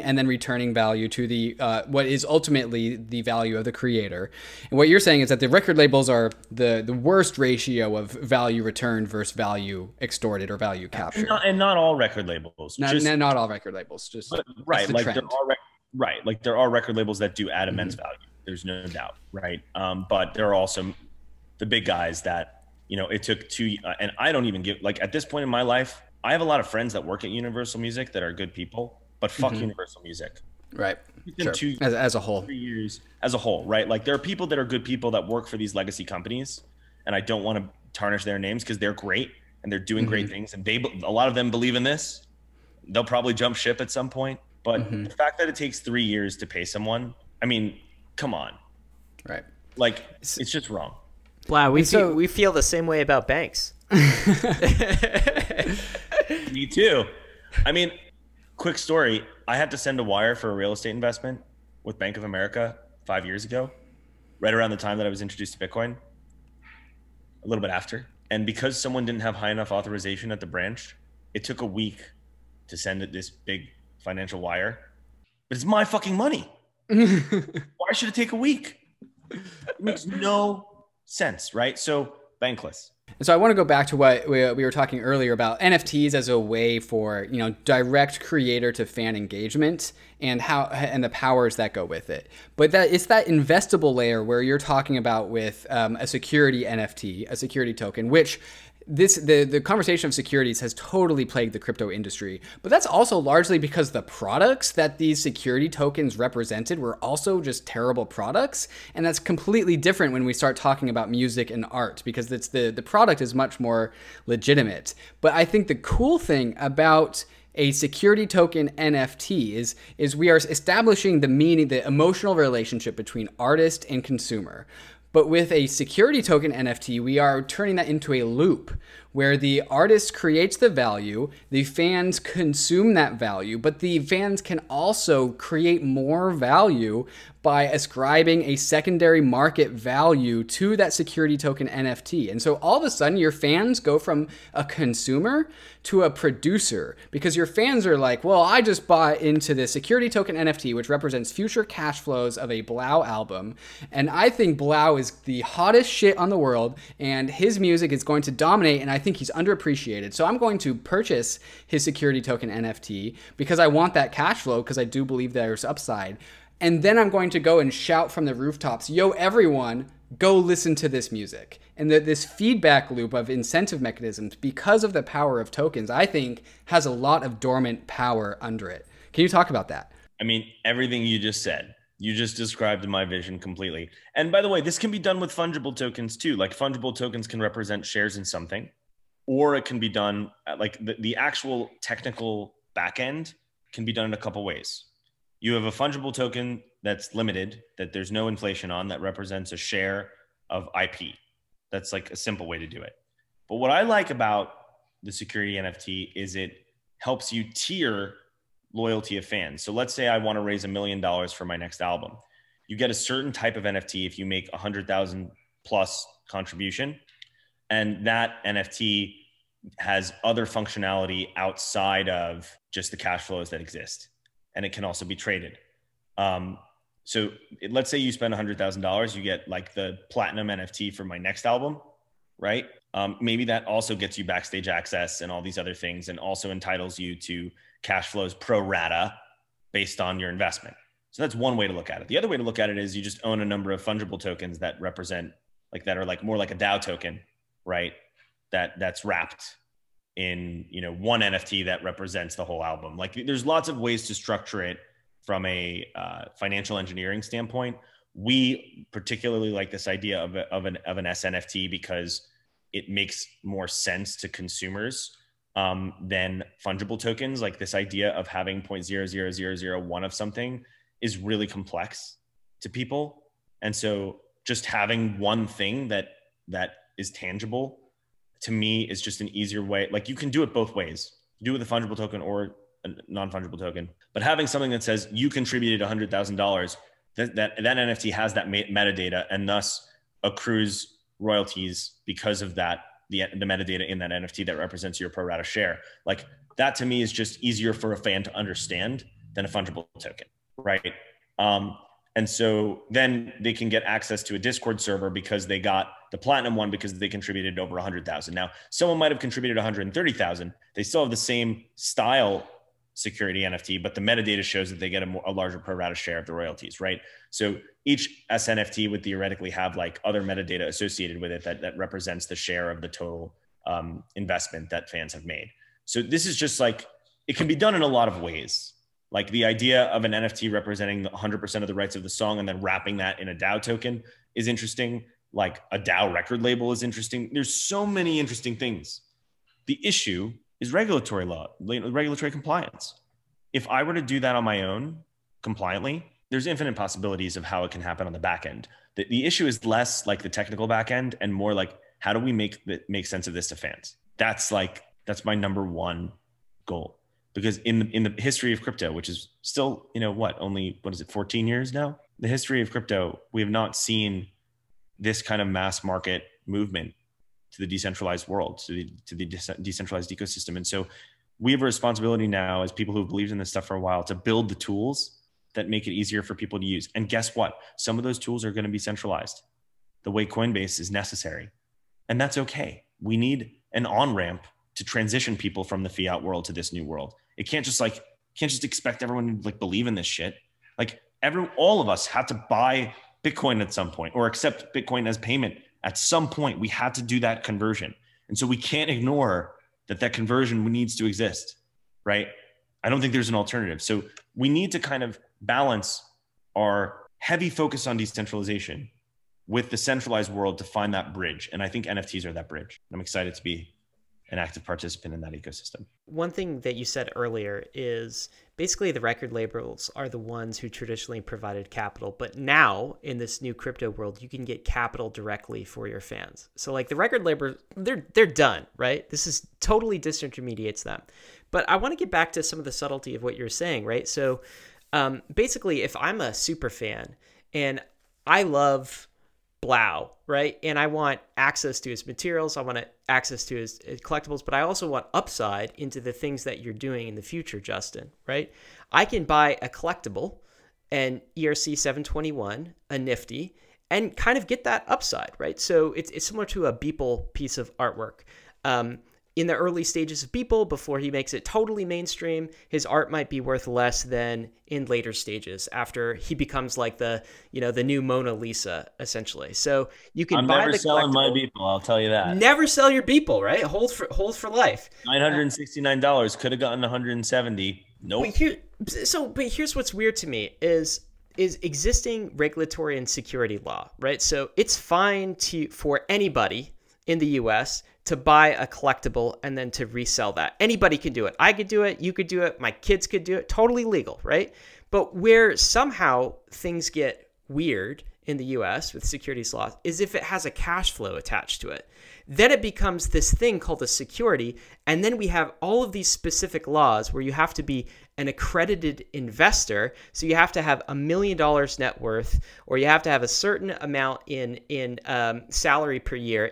and then returning value to the what is ultimately the value of the creator. And what you're saying is that the record labels are the worst ratio of value returned versus value extorted or value captured. And not all record labels. Not all record labels. There are record labels that do add immense value. There's no doubt, right? But there are also the big guys that, you know, it took two, and I don't even give, like, at this point in my life, I have a lot of friends that work at Universal Music that are good people, but fuck Universal Music. Right. Sure. 2 years, as a whole. 3 years as a whole, right? Like, there are people that are good people that work for these legacy companies, and I don't want to tarnish their names because they're great and they're doing great things, and a lot of them believe in this. They'll probably jump ship at some point, but the fact that it takes 3 years to pay someone, I mean, come on. Right. Like, it's just wrong. Wow, we feel the same way about banks. Me too. I mean, quick story. I had to send a wire for a real estate investment with Bank of America 5 years ago, right around the time that I was introduced to Bitcoin, a little bit after. And because someone didn't have high enough authorization at the branch, it took a week to send it this big financial wire. But it's my fucking money. Why should it take a week? It makes no sense, right? So Bankless. And so I want to go back to what we were talking earlier about NFTs as a way for, you know, direct creator to fan engagement and how, and the powers that go with it. But that it's that investable layer where you're talking about with a security NFT, a security token, which the conversation of securities has totally plagued the crypto industry, but that's also largely because the products that these security tokens represented were also just terrible products. And that's completely different when we start talking about music and art, because it's the product is much more legitimate. But I think the cool thing about a security token NFT is we are establishing the meaning, the emotional relationship between artist and consumer. But with a security token NFT, we are turning that into a loop where the artist creates the value, the fans consume that value, but the fans can also create more value by ascribing a secondary market value to that security token NFT. And so all of a sudden your fans go from a consumer to a producer, because your fans are like, well, I just bought into the security token NFT, which represents future cash flows of a Blau album. And I think Blau is the hottest shit on the world and his music is going to dominate. And I think he's underappreciated. So I'm going to purchase his security token NFT because I want that cash flow, because I do believe there's upside. And then I'm going to go and shout from the rooftops, yo, everyone, go listen to this music. And this feedback loop of incentive mechanisms, because of the power of tokens, I think has a lot of dormant power under it. Can you talk about that? I mean, everything you just said, you just described my vision completely. And by the way, this can be done with fungible tokens too. Like, fungible tokens can represent shares in something, or it can be done like the actual technical backend can be done in a couple ways. You have a fungible token that's limited, that there's no inflation on, that represents a share of IP. That's like a simple way to do it. But what I like about the security NFT is it helps you tier loyalty of fans. So let's say I want to raise $1 million for my next album. You get a certain type of NFT if you make 100,000 plus contribution. And that NFT has other functionality outside of just the cash flows that exist. And it can also be traded. So let's say you spend $100,000, you get like the platinum NFT for my next album, right? Maybe that also gets you backstage access and all these other things, and also entitles you to cash flows pro rata based on your investment. So that's one way to look at it. The other way to look at it is you just own a number of fungible tokens that represent, like, that are like more like a DAO token, right? that's wrapped in, you know, one NFT that represents the whole album. Like, there's lots of ways to structure it from a financial engineering standpoint. We particularly like this idea of an SNFT because it makes more sense to consumers than fungible tokens. Like, this idea of having 0.00001 of something is really complex to people. And so just having one thing that is tangible, to me, is just an easier way. Like, you can do it both ways. You do it with a fungible token or a non-fungible token. But having something that says you contributed $100,000, that NFT has that metadata and thus accrues royalties because of that, the metadata in that NFT that represents your pro rata share. Like, that to me is just easier for a fan to understand than a fungible token, right? And so then they can get access to a Discord server because they got the platinum one because they contributed over 100,000. Now, someone might have contributed 130,000. They still have the same style security NFT, but the metadata shows that they get a larger pro rata share of the royalties, right? So each SNFT would theoretically have like other metadata associated with it that represents the share of the total investment that fans have made. So this is just like, it can be done in a lot of ways. Like, the idea of an NFT representing 100% of the rights of the song and then wrapping that in a DAO token is interesting. Like, a DAO record label is interesting. There's so many interesting things. The issue is regulatory law, regulatory compliance. If I were to do that on my own compliantly, there's infinite possibilities of how it can happen on the back end. The issue is less like the technical back end and more like, how do we make sense of this to fans? That's my number one goal. Because in the history of crypto, which is still, you know, only 14 years now? The history of crypto, we have not seen this kind of mass market movement to the decentralized world, to the decentralized ecosystem. And so we have a responsibility now as people who have believed in this stuff for a while to build the tools that make it easier for people to use. And guess what? Some of those tools are going to be centralized the way Coinbase is necessary. And that's okay. We need an on-ramp to transition people from the fiat world to this new world. It can't just expect everyone to like believe in this shit. Like, all of us had to buy Bitcoin at some point or accept Bitcoin as payment at some point. We had to do that conversion, and so we can't ignore that conversion needs to exist, right? I don't think there's an alternative. So we need to kind of balance our heavy focus on decentralization with the centralized world to find that bridge. And I think NFTs are that bridge. I'm excited to be an active participant in that ecosystem. One thing that you said earlier is basically the record labels are the ones who traditionally provided capital, but now in this new crypto world, you can get capital directly for your fans. So like the record labels, they're done, right? This is totally disintermediates them. But I want to get back to some of the subtlety of what you're saying, right? So basically, if I'm a super fan and I love Blau, right? And I want access to his materials. I want access to his collectibles, but I also want upside into the things that you're doing in the future, Justin, right? I can buy a collectible, an ERC 721, a Nifty, and kind of get that upside, right? So it's similar to a Beeple piece of artwork. In the early stages of Beeple, before he makes it totally mainstream, his art might be worth less than in later stages after he becomes like the new Mona Lisa, essentially. So you can buy the collectible. I'm never selling my Beeple, I'll tell you that. Never sell your Beeple, right? Hold for life. $969 could have gotten $170. Nope. But here's what's weird to me is existing regulatory and security law, right? So it's fine for anybody in the US to buy a collectible and then to resell that. Anybody can do it. I could do it. You could do it. My kids could do it. Totally legal, right? But where somehow things get weird in the US with securities laws is if it has a cash flow attached to it. Then it becomes this thing called a security. And then we have all of these specific laws where you have to be an accredited investor. So you have to have $1 million net worth, or you have to have a certain amount in salary per year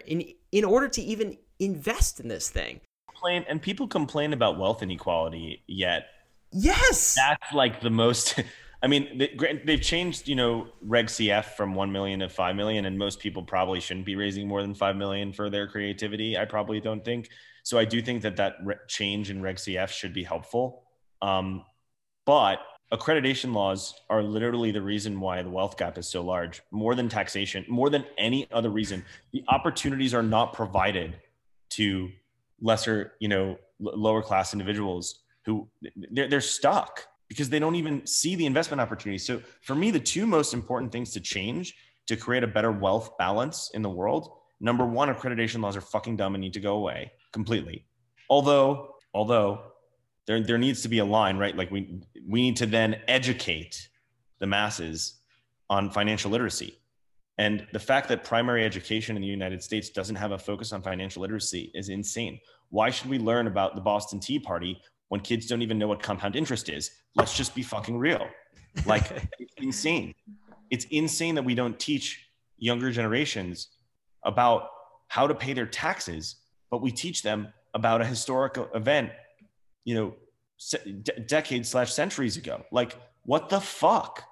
in order to even invest in this thing. And people complain about wealth inequality, yet yes, that's like the most. I mean, they've changed, you know, Reg CF from 1 million to 5 million, and most people probably shouldn't be raising more than 5 million for their creativity. I probably don't think. So I do think that change in Reg CF should be helpful. But accreditation laws are literally the reason why the wealth gap is so large, more than taxation, more than any other reason. The opportunities are not provided to lesser, you know, lower class individuals who they're stuck because they don't even see the investment opportunity. So for me, the two most important things to change to create a better wealth balance in the world, number one, accreditation laws are fucking dumb and need to go away completely. Although there needs to be a line, right? Like we need to then educate the masses on financial literacy. And the fact that primary education in the United States doesn't have a focus on financial literacy is insane. Why should we learn about the Boston Tea Party when kids don't even know what compound interest is? Let's just be fucking real. Like, it's insane. It's insane that we don't teach younger generations about how to pay their taxes, but we teach them about a historical event, you know, decades/centuries ago. Like, what the fuck,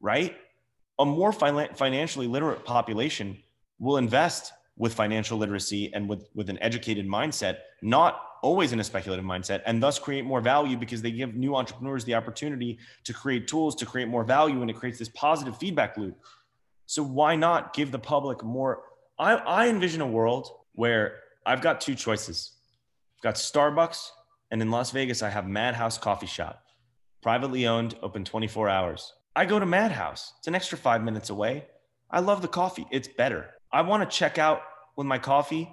right? A more financially literate population will invest with financial literacy and with an educated mindset, not always in a speculative mindset, and thus create more value because they give new entrepreneurs the opportunity to create tools to create more value, and it creates this positive feedback loop. So why not give the public more? I envision a world where I've got two choices. I've got Starbucks, and in Las Vegas, I have Madhouse Coffee Shop, privately owned, open 24 hours. I go to Madhouse. It's an extra 5 minutes away. I love the coffee. It's better. I want to check out with my coffee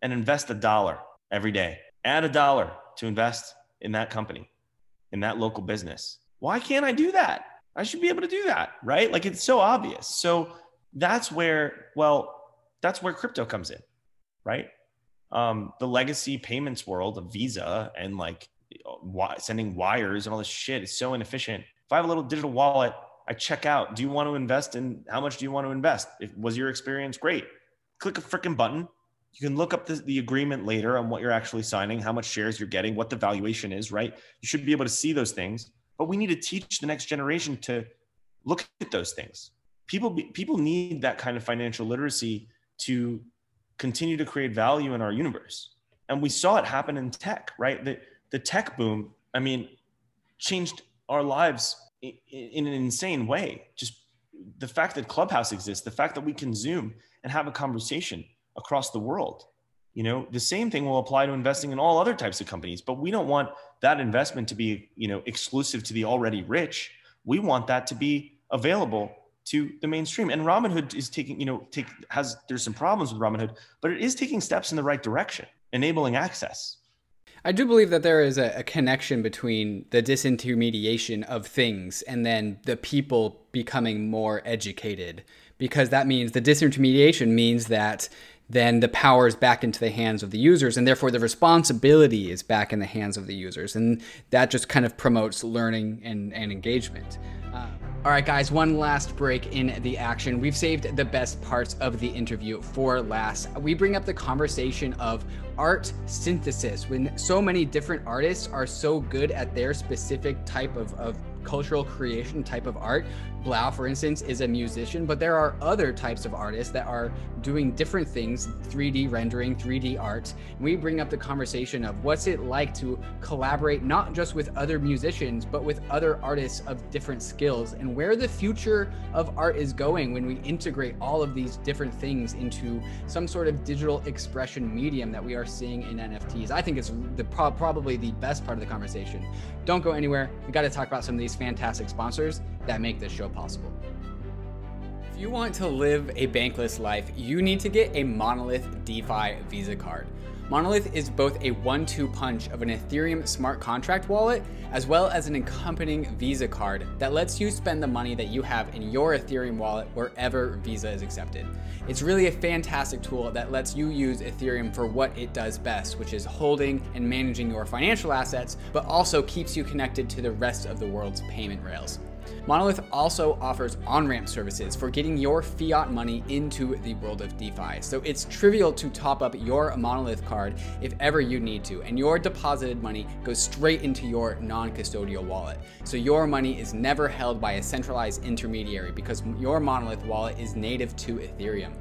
and invest $1 every day. Add $1 to invest in that company, in that local business. Why can't I do that? I should be able to do that, right? Like, it's so obvious. So that's where crypto comes in, right? The legacy payments world of Visa and like sending wires and all this shit is so inefficient. If I have a little digital wallet, I check out, do you want to invest in, how much do you want to invest? Was your experience great? Click a freaking button. You can look up the agreement later on what you're actually signing, how much shares you're getting, what the valuation is, right? You should be able to see those things, but we need to teach the next generation to look at those things. People need that kind of financial literacy to continue to create value in our universe. And we saw it happen in tech, right? The tech boom, I mean, changed our lives in an insane way. Just the fact that Clubhouse exists, the fact that we can Zoom and have a conversation across the world. You know, the same thing will apply to investing in all other types of companies, but we don't want that investment to be, you know, exclusive to the already rich. We want that to be available to the mainstream. And Robinhood is taking, you know, there's some problems with Robinhood, but it is taking steps in the right direction, enabling access. I do believe that there is a connection between the disintermediation of things and then the people becoming more educated, because that means the disintermediation means that then the power is back into the hands of the users, and therefore the responsibility is back in the hands of the users. And that just kind of promotes learning and engagement. All right, guys, one last break in the action. We've saved the best parts of the interview for last. We bring up the conversation of art synthesis, when so many different artists are so good at their specific type of cultural creation type of art. Blau, for instance, is a musician, but there are other types of artists that are doing different things, 3D rendering, 3D art. We bring up the conversation of what's it like to collaborate, not just with other musicians, but with other artists of different skills, and where the future of art is going when we integrate all of these different things into some sort of digital expression medium that we are seeing in NFTs. I think it's probably the best part of the conversation. Don't go anywhere. We got to talk about some of these fantastic sponsors that make this show possible. If you want to live a bankless life, you need to get a Monolith DeFi Visa card. Monolith is both a 1-2 punch of an Ethereum smart contract wallet, as well as an accompanying Visa card that lets you spend the money that you have in your Ethereum wallet wherever Visa is accepted. It's really a fantastic tool that lets you use Ethereum for what it does best, which is holding and managing your financial assets, but also keeps you connected to the rest of the world's payment rails. Monolith also offers on-ramp services for getting your fiat money into the world of DeFi. So it's trivial to top up your Monolith card if ever you need to, and your deposited money goes straight into your non-custodial wallet. So your money is never held by a centralized intermediary because your Monolith wallet is native to Ethereum.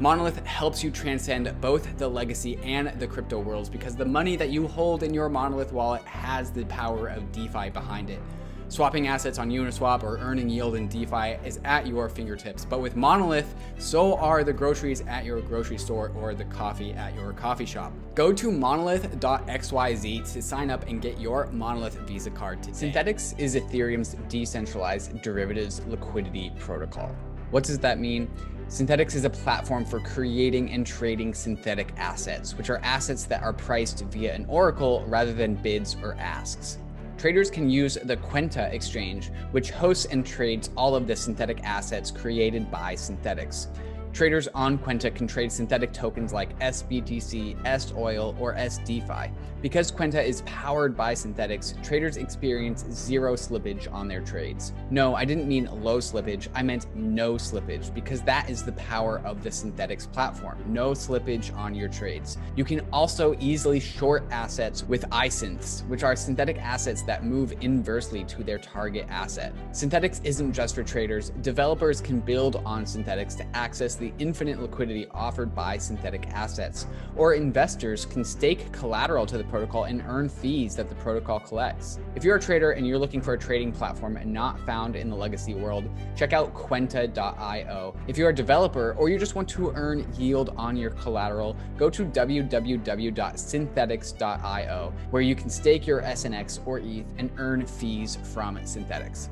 Monolith helps you transcend both the legacy and the crypto worlds because the money that you hold in your Monolith wallet has the power of DeFi behind it. Swapping assets on Uniswap or earning yield in DeFi is at your fingertips. But with Monolith, so are the groceries at your grocery store or the coffee at your coffee shop. Go to monolith.xyz to sign up and get your Monolith Visa card today. Synthetix is Ethereum's decentralized derivatives liquidity protocol. What does that mean? Synthetix is a platform for creating and trading synthetic assets, which are assets that are priced via an oracle rather than bids or asks. Traders can use the Kwenta exchange, which hosts and trades all of the synthetic assets created by Synthetix. Traders on Kwenta can trade synthetic tokens like SBTC, SOil, or SDeFi. Because Kwenta is powered by Synthetix, traders experience zero slippage on their trades. No, I didn't mean low slippage, I meant no slippage, because that is the power of the Synthetix platform. No slippage on your trades. You can also easily short assets with iSynths, which are synthetic assets that move inversely to their target asset. Synthetix isn't just for traders. Developers can build on Synthetix to access the infinite liquidity offered by synthetic assets, or investors can stake collateral to the protocol and earn fees that the protocol collects. If you're a trader and you're looking for a trading platform not found in the legacy world, check out Kwenta.io. If you're a developer or you just want to earn yield on your collateral, go to www.synthetix.io, where you can stake your SNX or ETH and earn fees from Synthetix.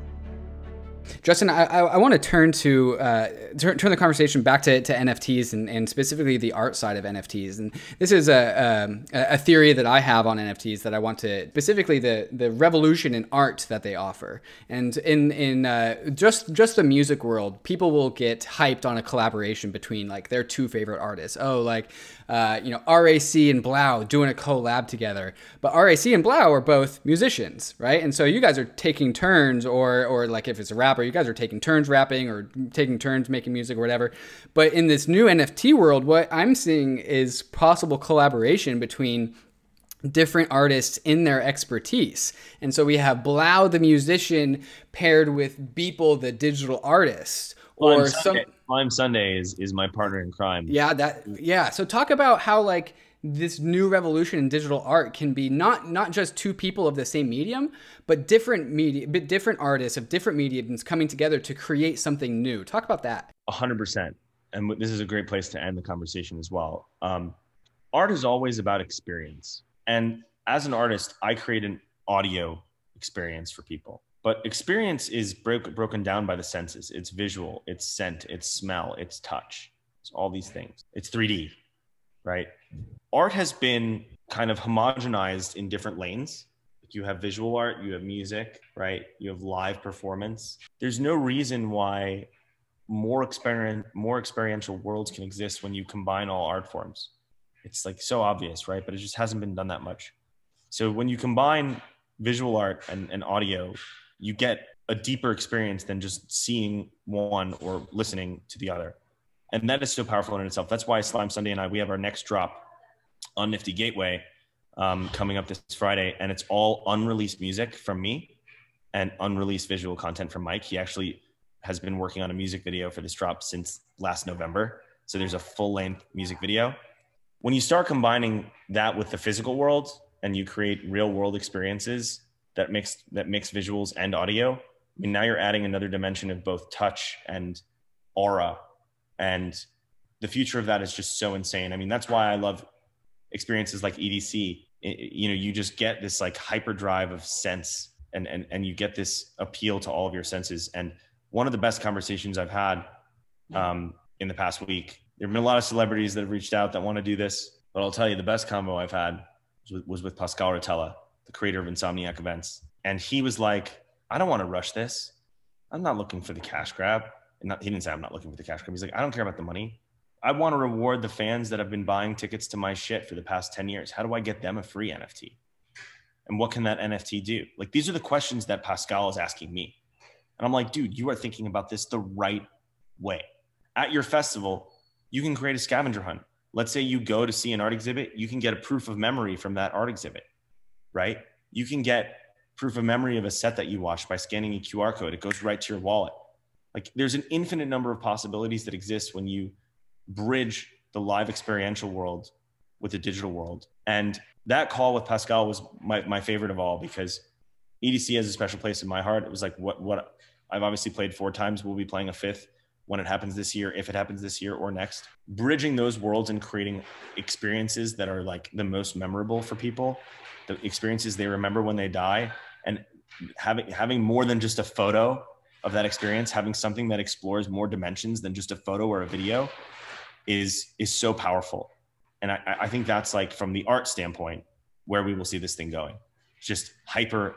Justin, I want to turn the conversation back to NFTs and specifically the art side of NFTs. And this is a theory that I have on NFTs that I want to specifically the revolution in art that they offer. And in just the music world, people will get hyped on a collaboration between like their two favorite artists. Oh, like RAC and Blau doing a collab together. But RAC and Blau are both musicians, right? And so you guys are taking turns, or like if it's a rapper, you guys are taking turns rapping or taking turns making music or whatever. But in this new NFT world, what I'm seeing is possible collaboration between different artists in their expertise. And so we have Blau the musician paired with Beeple the digital artist. Or Slime Sunday is my partner in crime. Yeah. So talk about how like this new revolution in digital art can be not just two people of the same medium, but different artists of different mediums coming together to create something new. Talk about that. 100%. And this is a great place to end the conversation as well. Art is always about experience. And as an artist, I create an audio experience for people. But experience is broken down by the senses. It's visual, it's scent, it's smell, it's touch. It's all these things. It's 3D, right? Art has been kind of homogenized in different lanes. You have visual art, you have music, right? You have live performance. There's no reason why more experiential worlds can exist when you combine all art forms. It's like so obvious, right? But it just hasn't been done that much. So when you combine visual art and audio, you get a deeper experience than just seeing one or listening to the other. And that is so powerful in itself. That's why Slime Sunday and I, we have our next drop on Nifty Gateway coming up this Friday. And it's all unreleased music from me and unreleased visual content from Mike. He actually has been working on a music video for this drop since last November. So there's a full-length music video. When you start combining that with the physical world and you create real-world experiences, that mix visuals and audio. I mean, now you're adding another dimension of both touch and aura, and the future of that is just so insane. I mean, that's why I love experiences like EDC. You just get this like hyperdrive of sense, and you get this appeal to all of your senses. And one of the best conversations I've had in the past week, there have been a lot of celebrities that have reached out that want to do this, but I'll tell you the best combo I've had was with Pascal Rotella, the creator of Insomniac Events. And he was like, I don't want to rush this. I'm not looking for the cash grab. And he didn't say I'm not looking for the cash grab. He's like, I don't care about the money. I want to reward the fans that have been buying tickets to my shit for the past 10 years. How do I get them a free NFT? And what can that NFT do? Like, these are the questions that Pascal is asking me. And I'm like, dude, you are thinking about this the right way. At your festival, you can create a scavenger hunt. Let's say you go to see an art exhibit. You can get a proof of memory from that art exhibit. Right? You can get proof of memory of a set that you watched by scanning a QR code. It goes right to your wallet. Like, there's an infinite number of possibilities that exist when you bridge the live experiential world with the digital world. And that call with Pascal was my favorite of all, because EDC has a special place in my heart. It was like what I've obviously played 4 times. We'll be playing a 5th when it happens this year, if it happens this year or next. Bridging those worlds and creating experiences that are like the most memorable for people, the experiences they remember when they die, and having more than just a photo of that experience, having something that explores more dimensions than just a photo or a video is so powerful. And I think that's like, from the art standpoint, where we will see this thing going. It's just hyper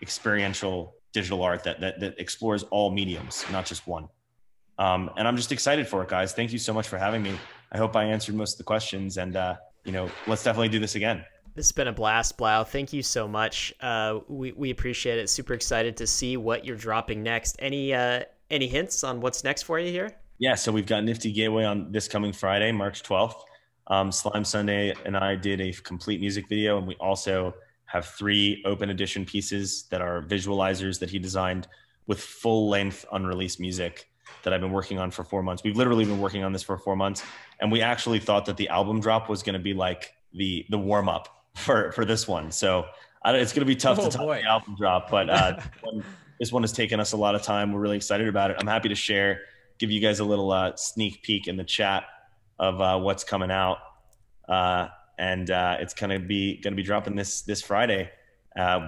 experiential digital art that explores all mediums, not just one. And I'm just excited for it, guys. Thank you so much for having me. I hope I answered most of the questions, and let's definitely do this again. This has been a blast, Blau. Thank you so much. We appreciate it. Super excited to see what you're dropping next. Any hints on what's next for you here? Yeah, so we've got Nifty Gateway on this coming Friday, March 12th. Slime Sunday and I did a complete music video, and we also have 3 open edition pieces that are visualizers that he designed with full length unreleased music that I've been working on for 4 months. We've literally been working on this for 4 months, and we actually thought that the album drop was going to be like the warm up for this one. So it's going to be tough to top the album drop, but this one has taken us a lot of time. We're really excited about it. I'm happy to share, give you guys a little sneak peek in the chat of what's coming out. It's going to be dropping this Friday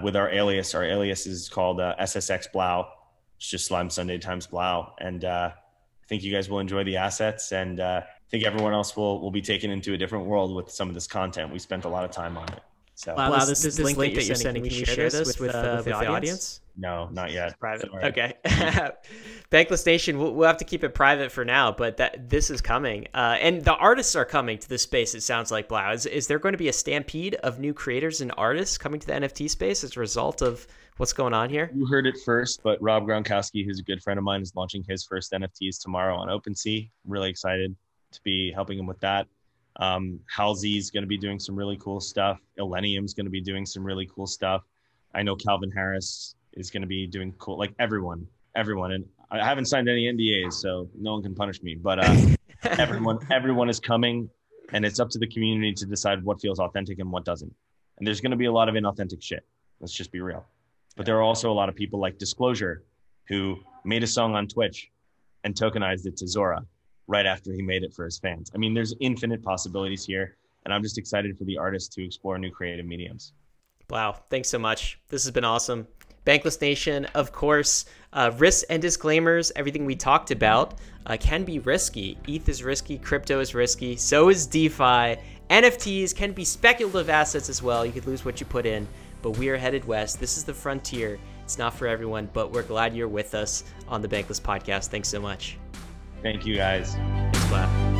with our alias. Our alias is called SSX Blau. It's just Slime Sunday times Blau. And I think you guys will enjoy the assets, and I think everyone else will be taken into a different world with some of this content. We spent a lot of time on it. So Blau, this link that you're sending, can you share this with the audience? No, not yet. It's private. Sorry. Okay. Bankless Nation, we'll have to keep it private for now, but this is coming. And the artists are coming to this space, it sounds like, Blau. Is there going to be a stampede of new creators and artists coming to the NFT space as a result of what's going on here? You heard it first, but Rob Gronkowski, who's a good friend of mine, is launching his first NFTs tomorrow on OpenSea. I'm really excited to be helping him with that. Halsey's going to be doing some really cool stuff. Illenium's going to be doing some really cool stuff. I know Calvin Harris is going to be doing cool, like everyone. And I haven't signed any NDAs, so no one can punish me, but everyone is coming, and it's up to the community to decide what feels authentic and what doesn't. And there's going to be a lot of inauthentic shit. Let's just be real. But there are also a lot of people like Disclosure, who made a song on Twitch and tokenized it to Zora right after he made it for his fans. I mean, there's infinite possibilities here, and I'm just excited for the artists to explore new creative mediums. Wow. Thanks so much. This has been awesome. Bankless Nation, of course, risks and disclaimers. Everything we talked about can be risky. ETH is risky. Crypto is risky. So is DeFi. NFTs can be speculative assets as well. You could lose what you put in, but we are headed west. This is the frontier. It's not for everyone, but we're glad you're with us on the Bankless Podcast. Thanks so much. Thank you, guys. Thanks, Blau.